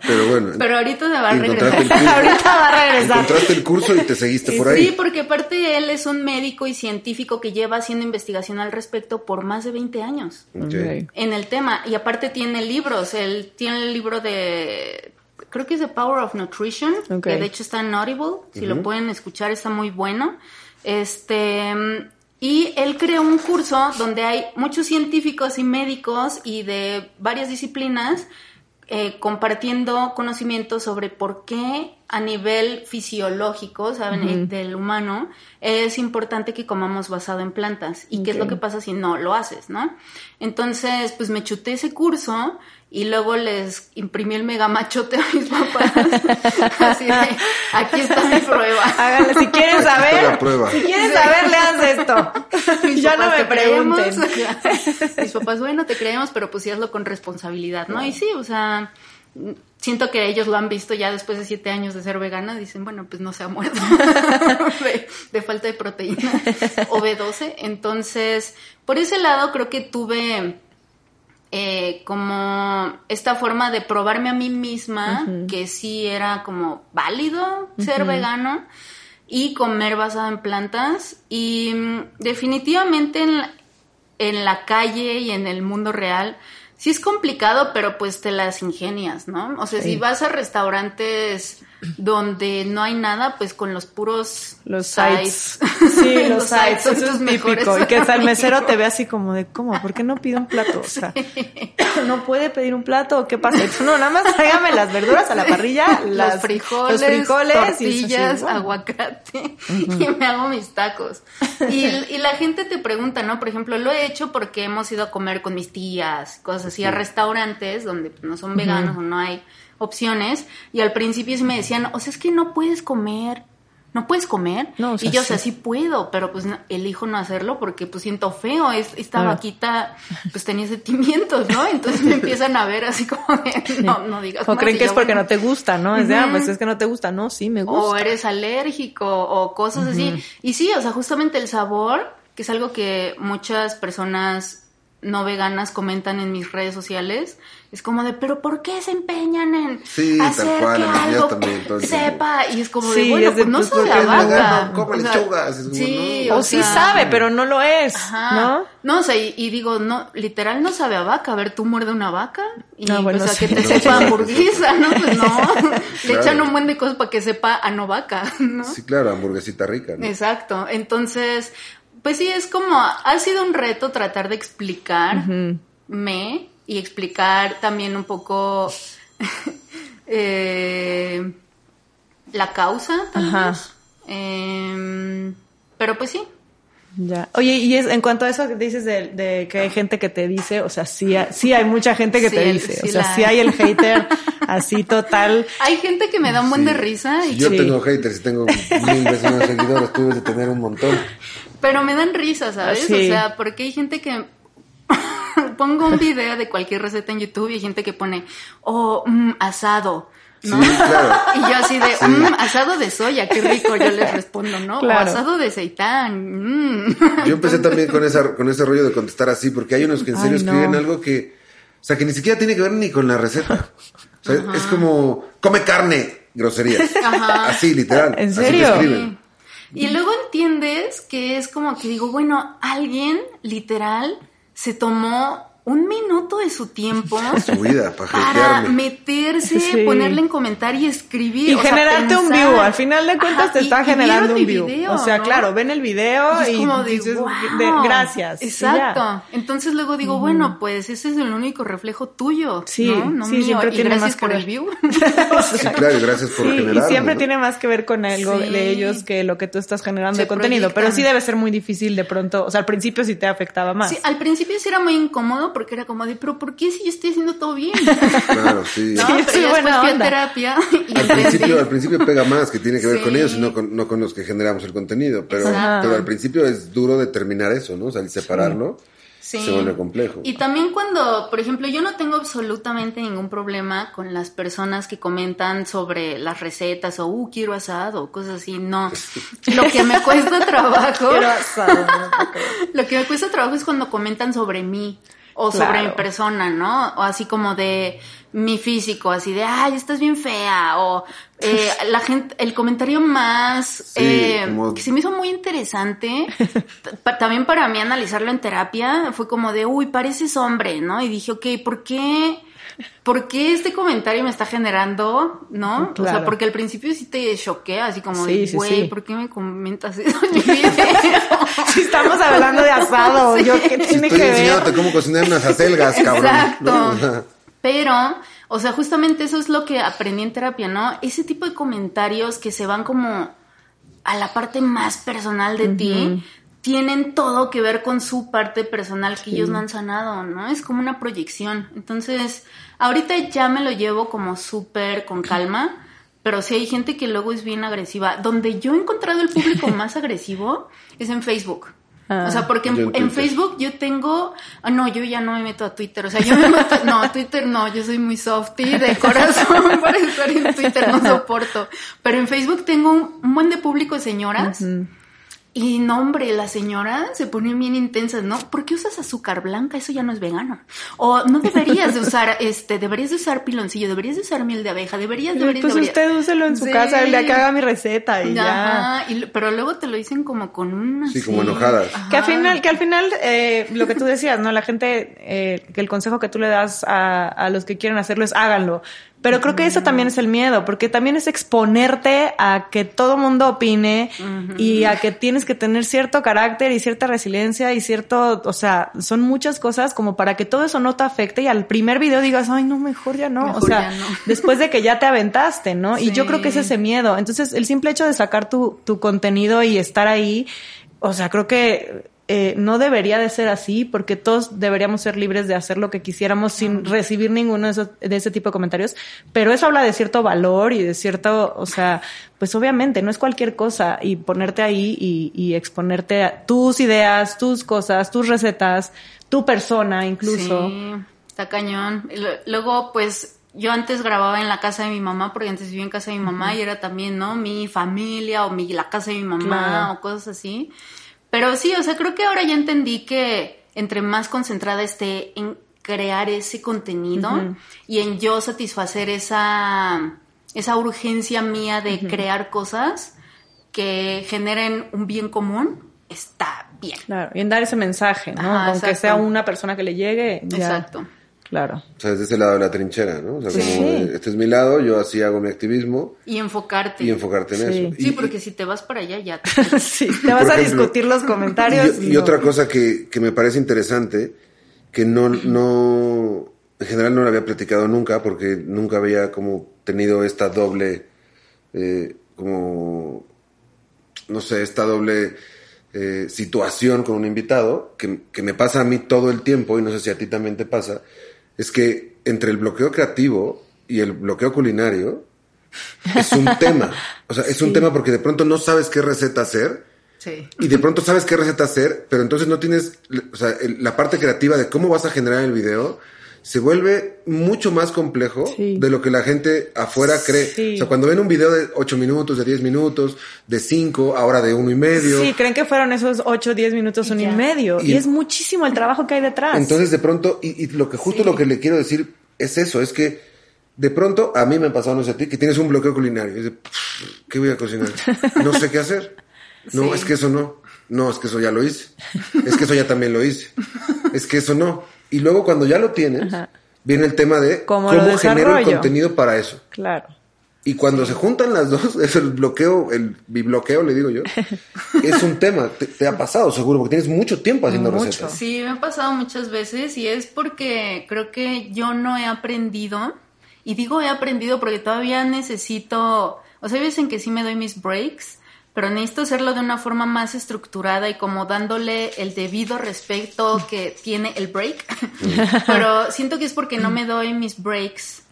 Pero bueno. Pero ahorita va a regresar. Ahorita va a regresar. Encontraste el curso y te seguiste y por sí, ahí. Sí, porque aparte de él es un médico y científico que lleva haciendo investigación al respecto por más de veinte años. Okay. En el tema. Y aparte tiene libros. Él tiene el libro de... creo que es The Power of Nutrition. Okay. Que de hecho está en Audible. Si uh-huh. lo pueden escuchar, está muy bueno. Este... Y él creó un curso donde hay muchos científicos y médicos y de varias disciplinas eh, compartiendo conocimientos sobre por qué a nivel fisiológico, ¿saben? Uh-huh. Del humano, es importante que comamos basado en plantas. Y okay. qué es lo que pasa si no lo haces, ¿no? Entonces, pues me chuté ese curso y luego les imprimí el mega machote a mis papás. Así de, aquí está mi prueba. Háganle, si quieren saber, si quieren saber, leanse esto. Mis ya no me pregunten. Mis papás, bueno, te creemos, pero pues sí hazlo con responsabilidad, ¿no? Wow. Y sí, o sea... siento que ellos lo han visto ya después de siete años de ser vegana, dicen, bueno, pues no se ha muerto de, de falta de proteína o B doce. Entonces, por ese lado creo que tuve eh, como esta forma de probarme a mí misma uh-huh. que sí era como válido ser uh-huh. vegano y comer basado en plantas. Y definitivamente en la, en la calle y en el mundo real... sí es complicado, pero pues te las ingenias, ¿no? O sea, sí. si vas a restaurantes donde no hay nada, pues con los puros... los sides. Sí, los, los sides. Son eso es típico. Y que hasta el mesero te ve así como de, ¿cómo? ¿Por qué no pide un plato? O sea, sí. ¿no puede pedir un plato? ¿O qué pasa? No, nada más tráigame las verduras a la parrilla, las, los frijoles, los frijoles tortillas, y wow. aguacate, uh-huh. y me hago mis tacos. Y, y la gente te pregunta, ¿no? Por ejemplo, lo he hecho porque hemos ido a comer con mis tías, cosas así, uh-huh. a restaurantes donde no son veganos uh-huh. o no hay... opciones, y al principio sí me decían, o sea, es que no puedes comer, no puedes comer, no, o sea, y yo, sí. o sea, sí puedo, pero pues no, elijo no hacerlo porque pues siento feo, es, esta claro. vaquita pues tenía sentimientos, ¿no? Entonces me empiezan a ver así como de, no, no digas o más, creen que yo, es porque bueno. no te gusta, ¿no? Es de, ah, pues es que no te gusta, no, sí me gusta. O eres alérgico, o cosas uh-huh. así, y sí, o sea, justamente el sabor, que es algo que muchas personas no veganas comentan en mis redes sociales, es como de, pero ¿por qué se empeñan en sí, hacer cual, que algo también, sepa? Y es como de, sí, bueno, pues de, no sabe a vaca. Como lechugas. Sí, o, o sea, sí sabe, pero no lo es, ajá. ¿no? No, o sea, y, y digo, no, literal no sabe a vaca. A ver, tú muerde una vaca y, no, bueno, o sea, sí. que te no, sepa no, hamburguesa, ¿no? Pues no, claro. le echan un buen de cosas para que sepa a no vaca, ¿no? Sí, claro, hamburguesita rica, ¿no? Exacto, entonces... pues sí, es como, ha sido un reto tratar de explicarme uh-huh. y explicar también un poco eh, la causa, tal vez. Eh, pero pues sí. Ya. Oye, y es, en cuanto a eso que dices de, de que hay gente que te dice, o sea, sí, sí hay mucha gente que sí, te el, dice, sí o sea, la... sí hay el hater así total. Hay gente que me da un buen sí. de risa. Y yo sí. tengo haters y tengo mil veces menos seguidores, tuve de tener un montón. Pero me dan risa, ¿sabes? Sí. O sea, porque hay gente que... Pongo un video de cualquier receta en YouTube y hay gente que pone, oh, mmm, asado. ¿No? Sí, claro. Y yo así de, sí. mmm, asado de soya, qué rico, yo les respondo, ¿no? Claro. O asado de seitán. Mmm. Yo empecé también con esa, con ese rollo de contestar así, porque hay unos que en serio Ay, no. escriben algo que, o sea, que ni siquiera tiene que ver ni con la receta. O sea, Ajá. es como, come carne, groserías. Ajá. Así, literal. ¿En serio? Así te escriben. Y luego entiendes que es como que digo, bueno, alguien, literal, se tomó un minuto de su tiempo su vida, para, para meterse, sí. ponerle en comentario y escribir. Y o generarte sea, un view. Al final de cuentas Ajá, te y, está y generando un view. Video, o sea, ¿no? claro, ven el video y, es como y de, dices, wow. de, gracias. Exacto. Entonces luego digo, mm. bueno, pues ese es el único reflejo tuyo. Sí, no, no sí mío. Siempre y tiene gracias más que por ver. El view. sí, claro, gracias por sí, generarlo. Y siempre ¿no? tiene más que ver con algo sí. de ellos que lo que tú estás generando Se de contenido. Proyectan. Pero sí debe ser muy difícil de pronto. O sea, al principio sí te afectaba más. Sí, al principio sí era muy incómodo porque era como de, pero ¿por qué si yo estoy haciendo todo bien? Claro, sí. No, sí, pero sí ya buena después onda. Terapia. Y al, principio, al principio pega más, que tiene que ver sí. con ellos y no con, no con los que generamos el contenido. Pero, pero al principio es duro determinar eso, ¿no? O sea, separarlo sí. se vuelve complejo. Y también cuando, por ejemplo, yo no tengo absolutamente ningún problema con las personas que comentan sobre las recetas o, uh, quiero asado, cosas así. No. Lo que me cuesta trabajo... quiero asado. Lo que me cuesta trabajo es cuando comentan sobre mí. O claro. sobre mi persona, ¿no? O así como de mi físico, así de, ay, estás bien fea, o eh, la gente, el comentario más, sí, eh, como... que se me hizo muy interesante, pa- también para mí analizarlo en terapia, fue como de, uy, pareces hombre, ¿no? Y dije, ok, ¿por qué? ¿Por qué este comentario me está generando, no? Claro. O sea, porque al principio sí te choquea, así como, güey, sí, sí, sí. ¿por qué me comentas eso en mi video? Si estamos hablando de asado, sí. yo qué tiene si estoy que ver. Estoy enseñándote cómo cocinar unas acelgas, cabrón. Exacto. Pero, o sea, justamente eso es lo que aprendí en terapia, ¿no? Ese tipo de comentarios que se van como a la parte más personal de uh-huh. ti, tienen todo que ver con su parte personal que sí. ellos no han sanado, ¿no? Es como una proyección. Entonces, ahorita ya me lo llevo como súper con calma, pero sí hay gente que luego es bien agresiva. Donde yo he encontrado el público más agresivo es en Facebook. Ah, o sea, porque en, en, en Facebook yo tengo... Oh, no, yo ya no me meto a Twitter. O sea, yo me meto... No, Twitter no. Yo soy muy softy de corazón para estar en Twitter. No soporto. Pero en Facebook tengo un, un buen de público de señoras... Uh-huh. Y no, hombre, la señora se pone bien intensa, ¿no? ¿Por qué usas azúcar blanca? Eso ya no es vegano. O no deberías de usar, este, deberías de usar piloncillo, deberías de usar miel de abeja, deberías, deberías, pues deberías. Usted úselo en su sí. casa, el de que haga mi receta y Ajá. ya. Y, pero luego te lo dicen como con una... Sí, sí. como enojadas. Ajá. Que al final, que al final eh, lo que tú decías, ¿no? La gente, eh, que el consejo que tú le das a, a los que quieren hacerlo es háganlo. Pero creo que eso también es el miedo, porque también es exponerte a que todo mundo opine uh-huh. y a que tienes que tener cierto carácter y cierta resiliencia y cierto, o sea, son muchas cosas como para que todo eso no te afecte y al primer video digas, ay, no, mejor ya no. Mejor o sea, no. después de que ya te aventaste, ¿no? Sí. Y yo creo que es ese miedo. Entonces, el simple hecho de sacar tu, tu contenido y estar ahí, o sea, creo que... Eh, no debería de ser así porque todos deberíamos ser libres de hacer lo que quisiéramos sin recibir ninguno de, esos, de ese tipo de comentarios, pero eso habla de cierto valor y de cierto, o sea, pues obviamente no es cualquier cosa y ponerte ahí y, y exponerte a tus ideas, tus cosas, tus recetas, tu persona incluso. Sí, está cañón. Luego pues... Yo antes grababa en la casa de mi mamá, porque antes vivía en casa de mi mamá y era también, ¿no? Mi familia o mi, la casa de mi mamá claro. o cosas así. Pero sí, o sea, creo que ahora ya entendí que entre más concentrada esté en crear ese contenido uh-huh. y en yo satisfacer esa, esa urgencia mía de uh-huh. crear cosas que generen un bien común, está bien. Claro, y en dar ese mensaje, ¿no? Ajá, aunque exacto. sea una persona que le llegue. Ya. Exacto. Claro. O sea, desde ese lado de la trinchera, ¿no? O sea, sí. como de, este es mi lado, yo así hago mi activismo. Y enfocarte. Y enfocarte en sí. eso. Sí, y, porque y, si te vas para allá, ya te... sí, te vas a ejemplo, discutir los comentarios. Y, y, y no. otra cosa que, que me parece interesante, que no, no, en general no la había platicado nunca, porque nunca había como tenido esta doble, eh, como, no sé, esta doble eh, situación con un invitado, que, que me pasa a mí todo el tiempo, y no sé si a ti también te pasa, es que entre el bloqueo creativo y el bloqueo culinario es un tema. O sea, es sí. un tema porque de pronto no sabes qué receta hacer. Sí. Y de pronto sabes qué receta hacer, pero entonces no tienes... O sea, el, la parte creativa de cómo vas a generar el video se vuelve mucho más complejo sí. de lo que la gente afuera cree. Sí. O sea, cuando ven un video de ocho minutos, de diez minutos, de cinco, ahora de uno y medio. Sí, creen que fueron esos ocho, diez minutos, uno y, y medio. Y, y es muchísimo el trabajo que hay detrás. Entonces, de pronto, y, y lo que justo sí. lo que le quiero decir es eso, es que de pronto, a mí me ha pasado, no sé a ti, que tienes un bloqueo culinario. Y dices, ¿qué voy a cocinar? No sé qué hacer. No, sí. es que eso no. No, es que eso ya lo hice. Es que eso ya también lo hice. Es que eso no. Y luego cuando ya lo tienes, ajá. viene el tema de cómo, cómo genero el contenido para eso. Claro. Y cuando se juntan las dos, es el bloqueo, el bibloqueo, le digo yo, es un tema. Te, te ha pasado seguro, porque tienes mucho tiempo haciendo mucho. recetas. Sí, me ha pasado muchas veces y es porque creo que yo no he aprendido, y digo he aprendido porque todavía necesito, o sea, dicen que sí me doy mis breaks, pero necesito hacerlo de una forma más estructurada y como dándole el debido respeto que tiene el break. Pero siento que es porque no me doy mis breaks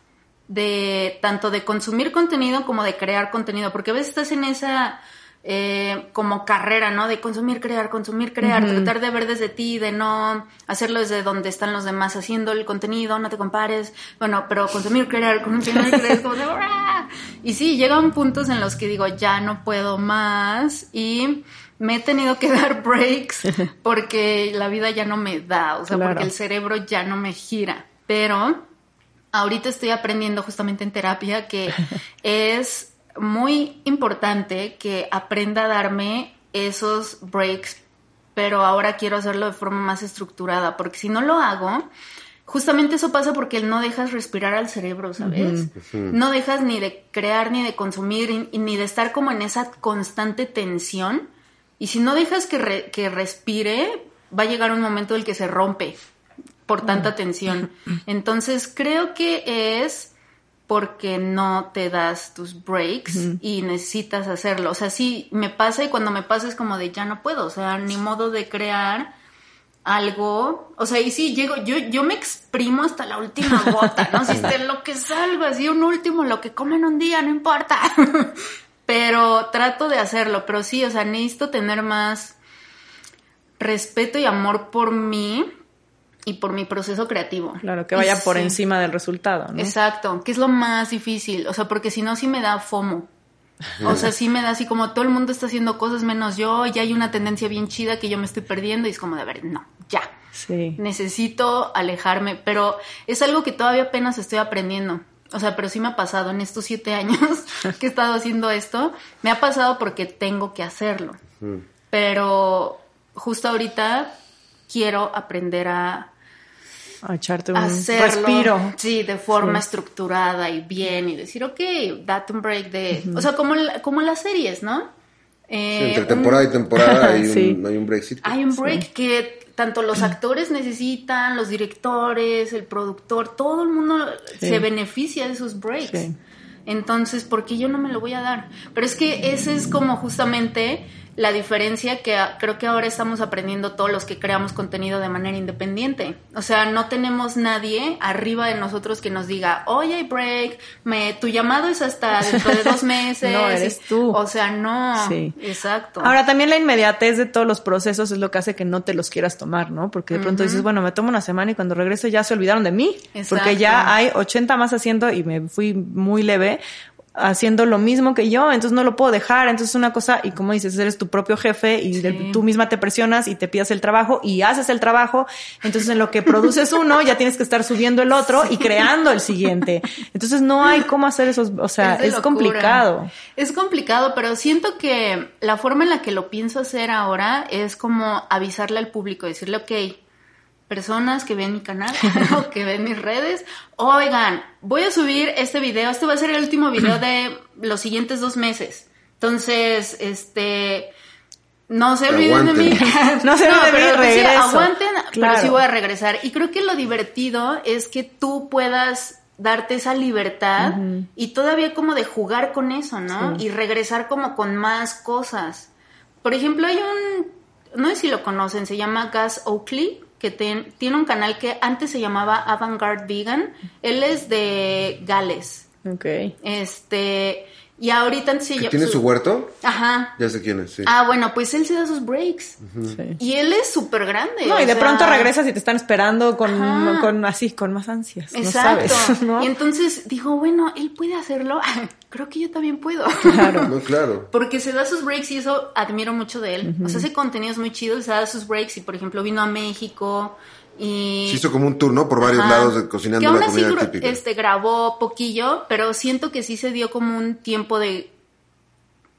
de tanto de consumir contenido como de crear contenido. Porque a veces estás en esa eh, como carrera, ¿no? De consumir, crear, consumir, crear. Uh-huh. Tratar de ver desde ti, de no hacerlo desde donde están los demás haciendo el contenido, no te compares. Bueno, pero consumir, crear, consumir, crear, como de... Y sí, llegan puntos en los que digo, ya no puedo más y me he tenido que dar breaks porque la vida ya no me da, o sea, claro. porque el cerebro ya no me gira. Pero ahorita estoy aprendiendo justamente en terapia que es muy importante que aprenda a darme esos breaks, pero ahora quiero hacerlo de forma más estructurada porque si no lo hago... Justamente eso pasa porque no dejas respirar al cerebro, ¿sabes? Uh-huh. No dejas ni de crear, ni de consumir, ni de estar como en esa constante tensión. Y si no dejas que, re- que respire, va a llegar un momento en el que se rompe por tanta tensión. Entonces creo que es porque no te das tus breaks uh-huh. y necesitas hacerlo. O sea, sí me pasa y cuando me pasa es como de ya no puedo, o sea, ni modo de crear... algo, o sea, y sí, llego, yo, yo me exprimo hasta la última gota, ¿no? Si este, lo que salgo, así un último, lo que comen un día, no importa, pero trato de hacerlo, pero sí, o sea, necesito tener más respeto y amor por mí y por mi proceso creativo. Claro, que vaya y por sí. encima del resultado, ¿no? Exacto, que es lo más difícil, o sea, porque si no, sí me da FOMO. O sea, sí me da así como todo el mundo está haciendo cosas menos yo, y hay una tendencia bien chida que yo me estoy perdiendo y es como de, a ver, no, ya, sí. necesito alejarme, pero es algo que todavía apenas estoy aprendiendo, o sea, pero sí me ha pasado en estos siete años que he estado haciendo esto, me ha pasado porque tengo que hacerlo, mm. pero justo ahorita quiero aprender a... A echarte un hacerlo, respiro. Sí, de forma sí. estructurada y bien. Y decir, ok, date un break de... Uh-huh. O sea, como, la, como las series, ¿no? Eh, sí, entre temporada un, y temporada hay un, sí. hay un break. Hay un break sí. que tanto los actores necesitan, los directores, el productor, todo el mundo sí. se beneficia de esos breaks. Sí. Entonces, ¿por qué yo no me lo voy a dar? Pero es que ese es como justamente la diferencia que creo que ahora estamos aprendiendo todos los que creamos contenido de manera independiente. O sea, no tenemos nadie arriba de nosotros que nos diga, oye, break, me, tu llamado es hasta dentro de dos meses. No, eres tú. O sea, no. Sí. Exacto. Ahora, también la inmediatez de todos los procesos es lo que hace que no te los quieras tomar, ¿no? Porque de pronto uh-huh. dices, bueno, me tomo una semana y cuando regreso ya se olvidaron de mí. Exacto. Porque ya hay ochenta más haciendo y me fui muy leve haciendo lo mismo que yo, entonces no lo puedo dejar, entonces es una cosa, y como dices, eres tu propio jefe y sí. de, tú misma te presionas y te pidas el trabajo y haces el trabajo, entonces en lo que produces uno ya tienes que estar subiendo el otro sí. y creando el siguiente, entonces no hay cómo hacer esos, o sea, es, es complicado. Es complicado, pero siento que la forma en la que lo pienso hacer ahora es como avisarle al público, decirle, ok, personas que ven mi canal o que ven mis redes, oigan, voy a subir este video, este va a ser el último video de los siguientes dos meses, entonces, este, no se olviden de mí, no se olviden de mí, regreso, sí, aguanten, claro. pero sí voy a regresar, y creo que lo divertido es que tú puedas darte esa libertad uh-huh. y todavía como de jugar con eso, ¿no? Sí. Y regresar como con más cosas, por ejemplo, hay un no sé si lo conocen, se llama Gaz Oakley, que ten, tiene un canal que antes se llamaba Avantgarde Vegan. Él es de Gales. Ok. Este... Y ahorita... Sí, ya, ¿tiene su, su huerto? Ajá. Ya sé quién es, sí. Ah, bueno, pues él se da sus breaks. Uh-huh. Sí. Y él es súper grande. No, y de sea... pronto regresas y te están esperando con, con así, con más ansias. Exacto. No sabes, ¿no? Y entonces digo, bueno, él puede hacerlo. Creo que yo también puedo. Claro. No, claro. Porque se da sus breaks y eso admiro mucho de él. Uh-huh. O sea, ese contenido es muy chido. Se da sus breaks y, por ejemplo, vino a México... Y... se hizo como un tour, ¿no? Por varios ajá. lados de, cocinando la comida típica. Que aún así este, grabó poquillo, pero siento que sí se dio como un tiempo de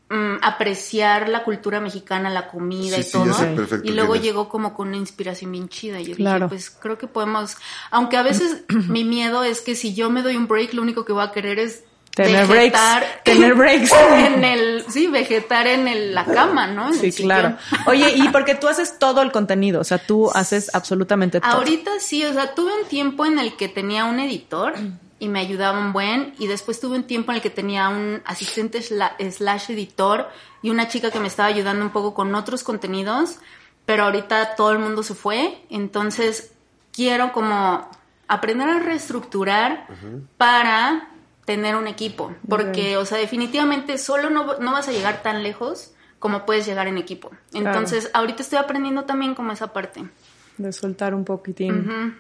um, apreciar la cultura mexicana, la comida sí, y sí, todo. Sí, perfecto. Y luego llegó como con una inspiración bien chida. Y yo claro. dije, pues creo que podemos... Aunque a veces mi miedo es que si yo me doy un break, lo único que voy a querer es tener vegetar breaks, tener breaks en el sí vegetar en el, la cama, ¿no? En sí, claro. Oye, y porque tú haces todo el contenido, o sea, tú haces absolutamente todo. Ahorita sí, o sea, tuve un tiempo en el que tenía un editor y me ayudaba un buen, y después tuve un tiempo en el que tenía un asistente slash editor y una chica que me estaba ayudando un poco con otros contenidos, pero ahorita todo el mundo se fue, entonces quiero como aprender a reestructurar uh-huh. para tener un equipo, porque, o sea, definitivamente solo no, no vas a llegar tan lejos como puedes llegar en equipo. Entonces, claro. ahorita estoy aprendiendo también como esa parte. De soltar un poquitín. Uh-huh.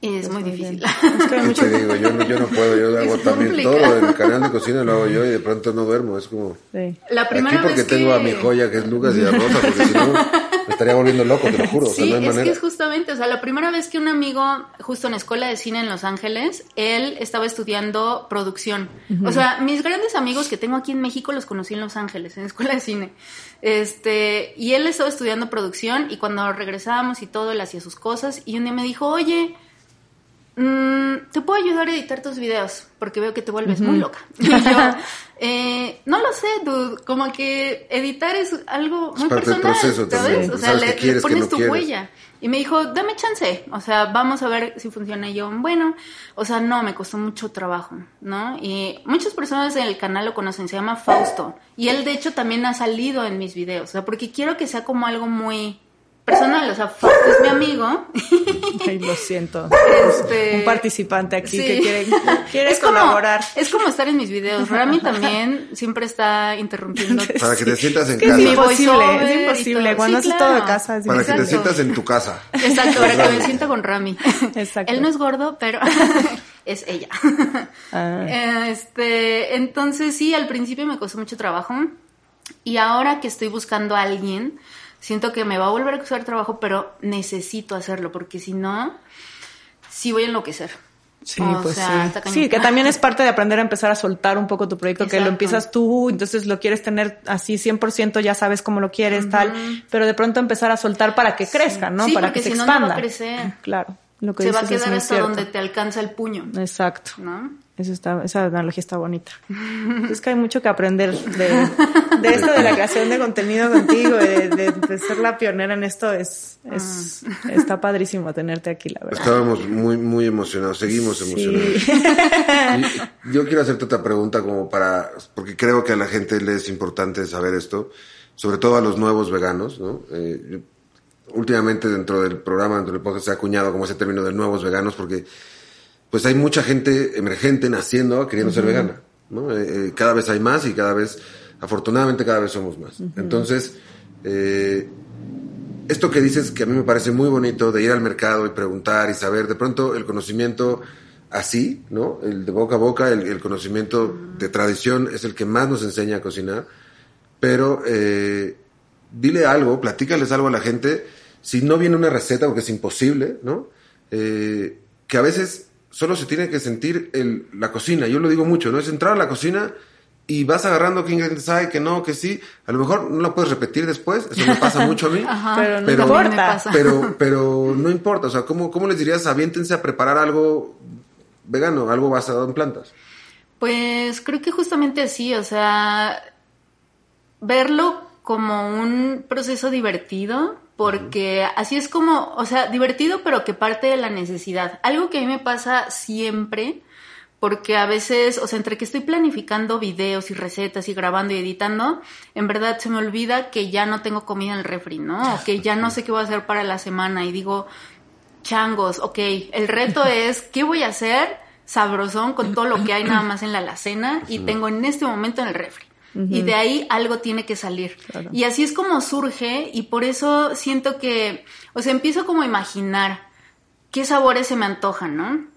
Y es pues muy difícil. Es que mucho... te digo, yo no, yo no puedo, yo hago también todo, el canal de cocina lo hago yo y de pronto no duermo, es como... Sí. La primera aquí porque vez tengo que... a mi joya que es Lucas y a Rosa, porque si no me estaría volviendo loco, te lo juro. Sí, o sea, no hay es manera. Que es justamente, o sea, la primera vez que un amigo, justo en la escuela de cine en Los Ángeles, él estaba estudiando producción. Uh-huh. O sea, mis grandes amigos que tengo aquí en México los conocí en Los Ángeles, en la escuela de cine. Este, y él estaba estudiando producción y cuando regresábamos y todo, él hacía sus cosas y un día me dijo, oye... te puedo ayudar a editar tus videos porque veo que te vuelves uh-huh. muy loca. Y yo, eh, no lo sé, dude, como que editar es algo muy es personal, proceso, ¿sabes? O sea, le, quieres, le pones no tu quieres. Huella. Y me dijo, dame chance, o sea, vamos a ver si funciona. Y yo, bueno, o sea, no, me costó mucho trabajo, ¿no? Y muchas personas en el canal lo conocen, se llama Fausto. Y él, de hecho, también ha salido en mis videos, o sea, porque quiero que sea como algo muy... personal, o sea, Fausto es mi amigo. Ay, lo siento. Este... un participante aquí sí. que quiere, quiere es colaborar. Como, es como estar en mis videos. Rami también siempre está interrumpiendo. Para que te sientas en es casa. Imposible, es imposible. Cuando sí, haces claro. todo de casa. Es para difícil. Que te sientas en tu casa. Exacto, para que me sienta con Rami. Exacto. Él no es gordo, pero es ella. Ah. Este, entonces sí, al principio me costó mucho trabajo. Y ahora que estoy buscando a alguien... siento que me va a volver a costar trabajo, pero necesito hacerlo, porque si no, sí voy a enloquecer. Sí, o pues sea, sí. Sí, que también es parte de aprender a empezar a soltar un poco tu proyecto, exacto. que lo empiezas tú, entonces lo quieres tener así cien por ciento, ya sabes cómo lo quieres, uh-huh. tal, pero de pronto empezar a soltar para que sí. crezca, ¿no? Sí, para que se si expanda. No, no va a crecer. Claro. Lo que se va a quedar hasta donde te alcanza el puño. Exacto. ¿No? Eso está, esa analogía está bonita. Es que hay mucho que aprender de, de esto, de la creación de contenido contigo, de, de, de ser la pionera en esto. Es, es ah. está padrísimo tenerte aquí, la verdad. Estábamos muy, muy emocionados, seguimos sí. emocionados. Y yo quiero hacerte otra pregunta como para, porque creo que a la gente le es importante saber esto, sobre todo a los nuevos veganos, ¿no? Eh, últimamente dentro del programa, dentro del podcast, se ha acuñado como ese término de nuevos veganos, porque pues hay mucha gente emergente naciendo queriendo uh-huh. ser vegana, ¿no? Eh, eh, cada vez hay más y cada vez, afortunadamente, cada vez somos más. Uh-huh. Entonces, eh, esto que dices que a mí me parece muy bonito, de ir al mercado y preguntar y saber, de pronto el conocimiento así, ¿no? El de boca a boca, el, el conocimiento uh-huh. de tradición es el que más nos enseña a cocinar, pero eh, dile algo, platícales algo a la gente, si no viene una receta, porque es imposible, ¿no? Eh, que a veces... solo se tiene que sentir el, la cocina. Yo lo digo mucho, ¿no? Es entrar a la cocina y vas agarrando qué ingredientes hay, que no, que sí. A lo mejor no la puedes repetir después. Eso me pasa mucho a mí. Ajá, pero no pero, importa. Pero, pero no importa. O sea, ¿cómo, cómo les dirías? Aviéntense a preparar algo vegano, algo basado en plantas. Pues creo que justamente así. O sea, verlo como un proceso divertido... porque así es como, o sea, divertido, pero que parte de la necesidad. Algo que a mí me pasa siempre, porque a veces, o sea, entre que estoy planificando videos y recetas y grabando y editando, en verdad se me olvida que ya no tengo comida en el refri, ¿no? O que ya no sé qué voy a hacer para la semana y digo, changos, ok, el reto es, ¿qué voy a hacer sabrosón con todo lo que hay nada más en la alacena y tengo en este momento en el refri? Uh-huh. Y de ahí algo tiene que salir. Claro. Y así es como surge, y por eso siento que, o sea, empiezo como a imaginar qué sabores se me antojan, ¿no?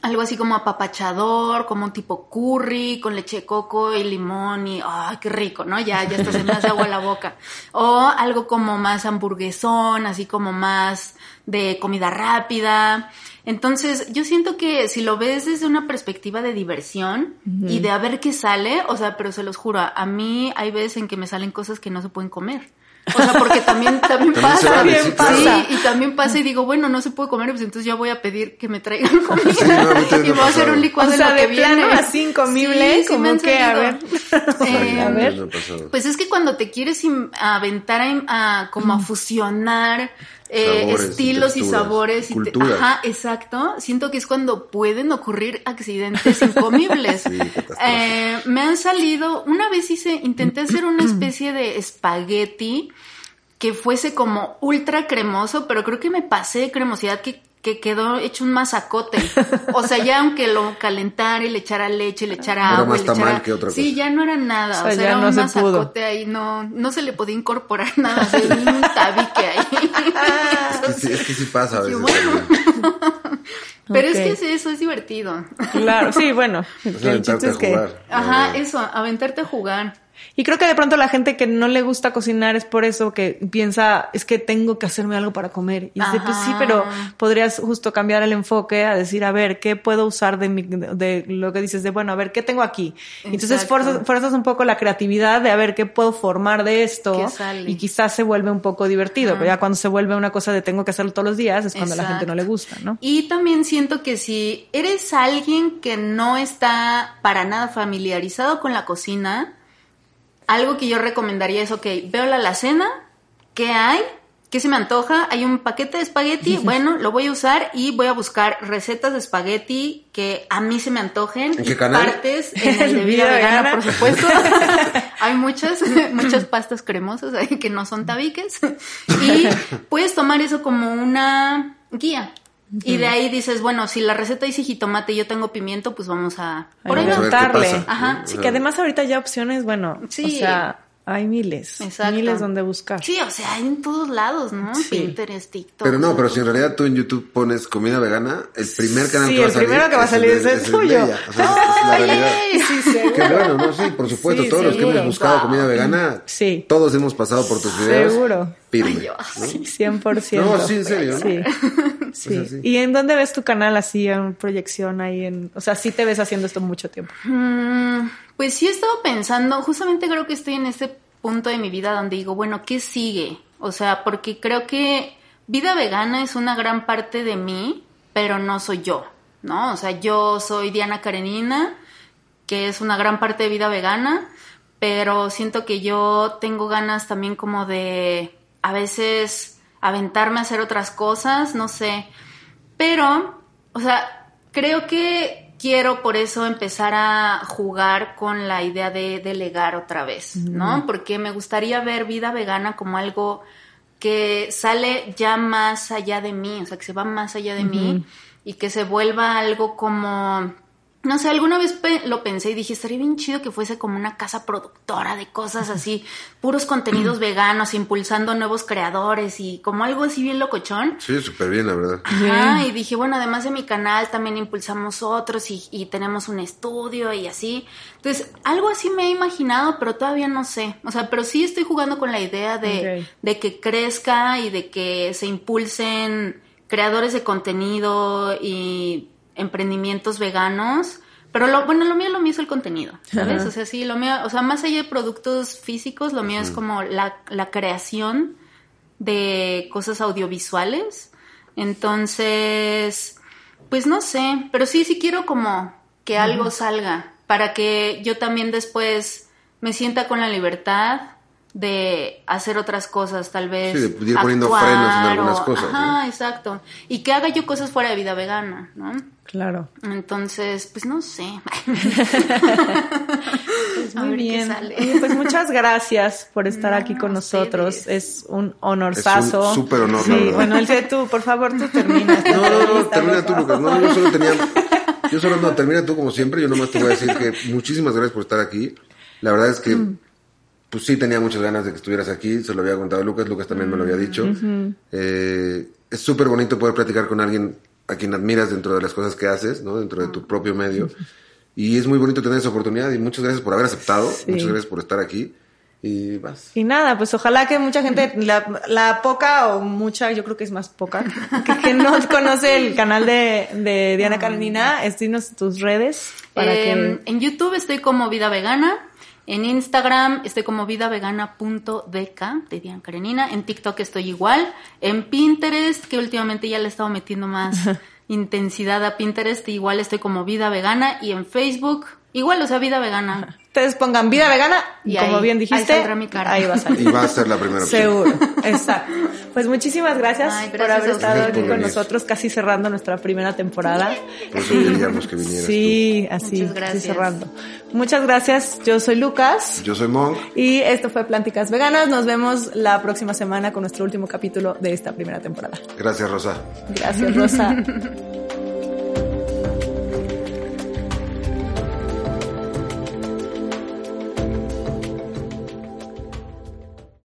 Algo así como apapachador, como un tipo curry con leche de coco y limón y ¡ay, qué rico!, ¿no? Ya, ya hasta se me hace agua la boca. O algo como más hamburguesón, así como más de comida rápida. Entonces, yo siento que si lo ves desde una perspectiva de diversión uh-huh. y de a ver qué sale, o sea, pero se los juro, a mí hay veces en que me salen cosas que no se pueden comer. O sea, porque también, también, también pasa. Vale, sí, pasa. Sí, y también pasa y digo, bueno, no se puede comer, pues entonces ya voy a pedir que me traigan comida. Sí, no, y voy a hacer un licuado de lo que viene. O sea, de plano así incomible, sí, como sí que, a ver. Eh, a ver. Pues es que cuando te quieres aventar a, a como a fusionar eh, sabores, estilos y, texturas, y sabores. Y te, ajá, exacto. Siento que es cuando pueden ocurrir accidentes incomibles. Sí, eh, me han salido, una vez hice, intenté hacer una especie de espagueti que fuese como ultra cremoso, pero creo que me pasé de cremosidad que, que quedó hecho un masacote. O sea, ya aunque lo calentara y le echara leche, le echara era agua, más le echara... que otra cosa. Sí, ya no era nada. O sea, o sea era no un se masacote pudo. Ahí, no, no se le podía incorporar nada. O sea, un tabique ahí. Entonces, sí, es que sí pasa a veces. Bueno. Pero okay. Es que eso es divertido. Claro, sí, bueno. Es el aventarte a jugar. Que... Ajá, eso, aventarte a jugar. Y creo que de pronto la gente que no le gusta cocinar es por eso que piensa, es que tengo que hacerme algo para comer. Y dice, pues sí, pero podrías justo cambiar el enfoque a decir, a ver, ¿qué puedo usar de, mi, de lo que dices? De, bueno, a ver, ¿qué tengo aquí? Exacto. Entonces fuerzas, fuerzas un poco la creatividad de, a ver, ¿qué puedo formar de esto? Y quizás se vuelve un poco divertido. Ajá. Pero ya cuando se vuelve una cosa de tengo que hacerlo todos los días es cuando exacto. A la gente no le gusta, ¿no? Y también siento que si eres alguien que no está para nada familiarizado con la cocina... Algo que yo recomendaría es, ok, veo la alacena, ¿qué hay? ¿Qué se me antoja? Hay un paquete de espagueti, bueno, lo voy a usar y voy a buscar recetas de espagueti que a mí se me antojen. ¿En qué canal? Partes en el de Vida Vegana, por supuesto. Hay muchas, muchas pastas cremosas ahí que no son tabiques. Y puedes tomar eso como una guía. Y de ahí dices, bueno, si la receta dice jitomate y yo tengo pimiento, pues vamos a... Por ahí notarle. Ajá. Sí, que además ahorita ya opciones, bueno, sí. O sea, hay miles. Exacto. Miles donde buscar. Sí, o sea, hay en todos lados, ¿no? Sí. Pinterest, TikTok. Pero no, pero si en realidad tú en YouTube pones comida vegana, el primer canal sí, que va a salir... Sí, el primero que va a salir es el tuyo. Es, o sea, es la realidad. Sí, seguro. Qué bueno, ¿no? Sí, por supuesto, sí, todos seguro. Los que hemos buscado wow. comida vegana, sí. Todos hemos pasado por tus videos. Seguro. Firme, ¿no? Sí, cien por ciento. No, sí, en serio. Sí. Sí. Pues ¿y en dónde ves tu canal así en proyección ahí en, o sea, sí te ves haciendo esto mucho tiempo? Mm, pues sí he estado pensando, justamente creo que estoy en este punto de mi vida donde digo, bueno, ¿qué sigue? O sea, porque creo que Vida Vegana es una gran parte de mí, pero no soy yo, ¿no? O sea, yo soy Diana Karenina, que es una gran parte de Vida Vegana, pero siento que yo tengo ganas también como de a veces aventarme a hacer otras cosas, no sé, pero, o sea, creo que quiero por eso empezar a jugar con la idea de delegar otra vez, ¿no? Mm. Porque me gustaría ver Vida Vegana como algo que sale ya más allá de mí, o sea, que se va más allá de mm-hmm. mí y que se vuelva algo como... No sé, alguna vez pe- lo pensé y dije, estaría bien chido que fuese como una casa productora de cosas así, puros contenidos veganos, impulsando nuevos creadores y como algo así bien locochón. Sí, súper bien, la verdad. Ajá, yeah. Y dije, bueno, además de mi canal también impulsamos otros y, y tenemos un estudio y así. Entonces, algo así me he imaginado, pero todavía no sé. O sea, pero sí estoy jugando con la idea de, okay. de que crezca y de que se impulsen creadores de contenido y... emprendimientos veganos, pero lo bueno, lo mío, lo mío es el contenido, ¿sabes? Ajá. O sea, sí, lo mío, o sea, más allá de productos físicos, lo mío ajá. es como la, la creación de cosas audiovisuales, entonces, pues no sé, pero sí, sí quiero como que algo ajá. salga, para que yo también después me sienta con la libertad de hacer otras cosas, tal vez. Sí, de ir poniendo frenos en algunas o, cosas. Ajá, ¿sí? Exacto. Y que haga yo cosas fuera de vida vegana, ¿no? Claro. Entonces, pues no sé. Pues muy bien. Oye, pues muchas gracias por estar no, aquí con nosotros. Ustedes. Es un honorazo. Es un súper honor. Sí, bueno, el que tú, por favor, tú terminas. No, no, no, termina tú, Lucas. No, yo solo tenía... Yo solo no, termina tú como siempre. Yo nomás te voy a decir que muchísimas gracias por estar aquí. La verdad es que... Mm. Pues sí, tenía muchas ganas de que estuvieras aquí. Se lo había contado a Lucas. Lucas también me lo había dicho. Uh-huh. Eh, es súper bonito poder platicar con alguien a quien admiras dentro de las cosas que haces, ¿no? Dentro de tu propio medio. Y es muy bonito tener esa oportunidad. Y muchas gracias por haber aceptado. Sí. Muchas gracias por estar aquí. Y vas. Y nada, pues ojalá que mucha gente, la, la poca o mucha, yo creo que es más poca, que, que no conoce el canal de, de Diana Karenina, dinos tus redes. Para eh, que... En YouTube estoy como Vida Vegana. En Instagram estoy como vida vegana punto d k de Diana Karenina. En TikTok estoy igual. En Pinterest, que últimamente ya le he estado metiendo más intensidad a Pinterest, igual estoy como Vida Vegana. Y en Facebook, igual, o sea, Vida Vegana. Ustedes pongan Vida Vegana y como ahí, bien dijiste, ahí saldrá mi cara. Ahí va a salir. Y va a ser la primera opción. Seguro, exacto. Pues muchísimas gracias, Ay, gracias por haber estado aquí con venir. nosotros, casi cerrando nuestra primera temporada. Por eso queríamos que vinieras Sí, tú. así, casi cerrando. Muchas gracias, yo soy Lucas. Yo soy Monk. Y esto fue Plánticas Veganas. Nos vemos la próxima semana con nuestro último capítulo de esta primera temporada. Gracias, Rosa. Gracias, Rosa.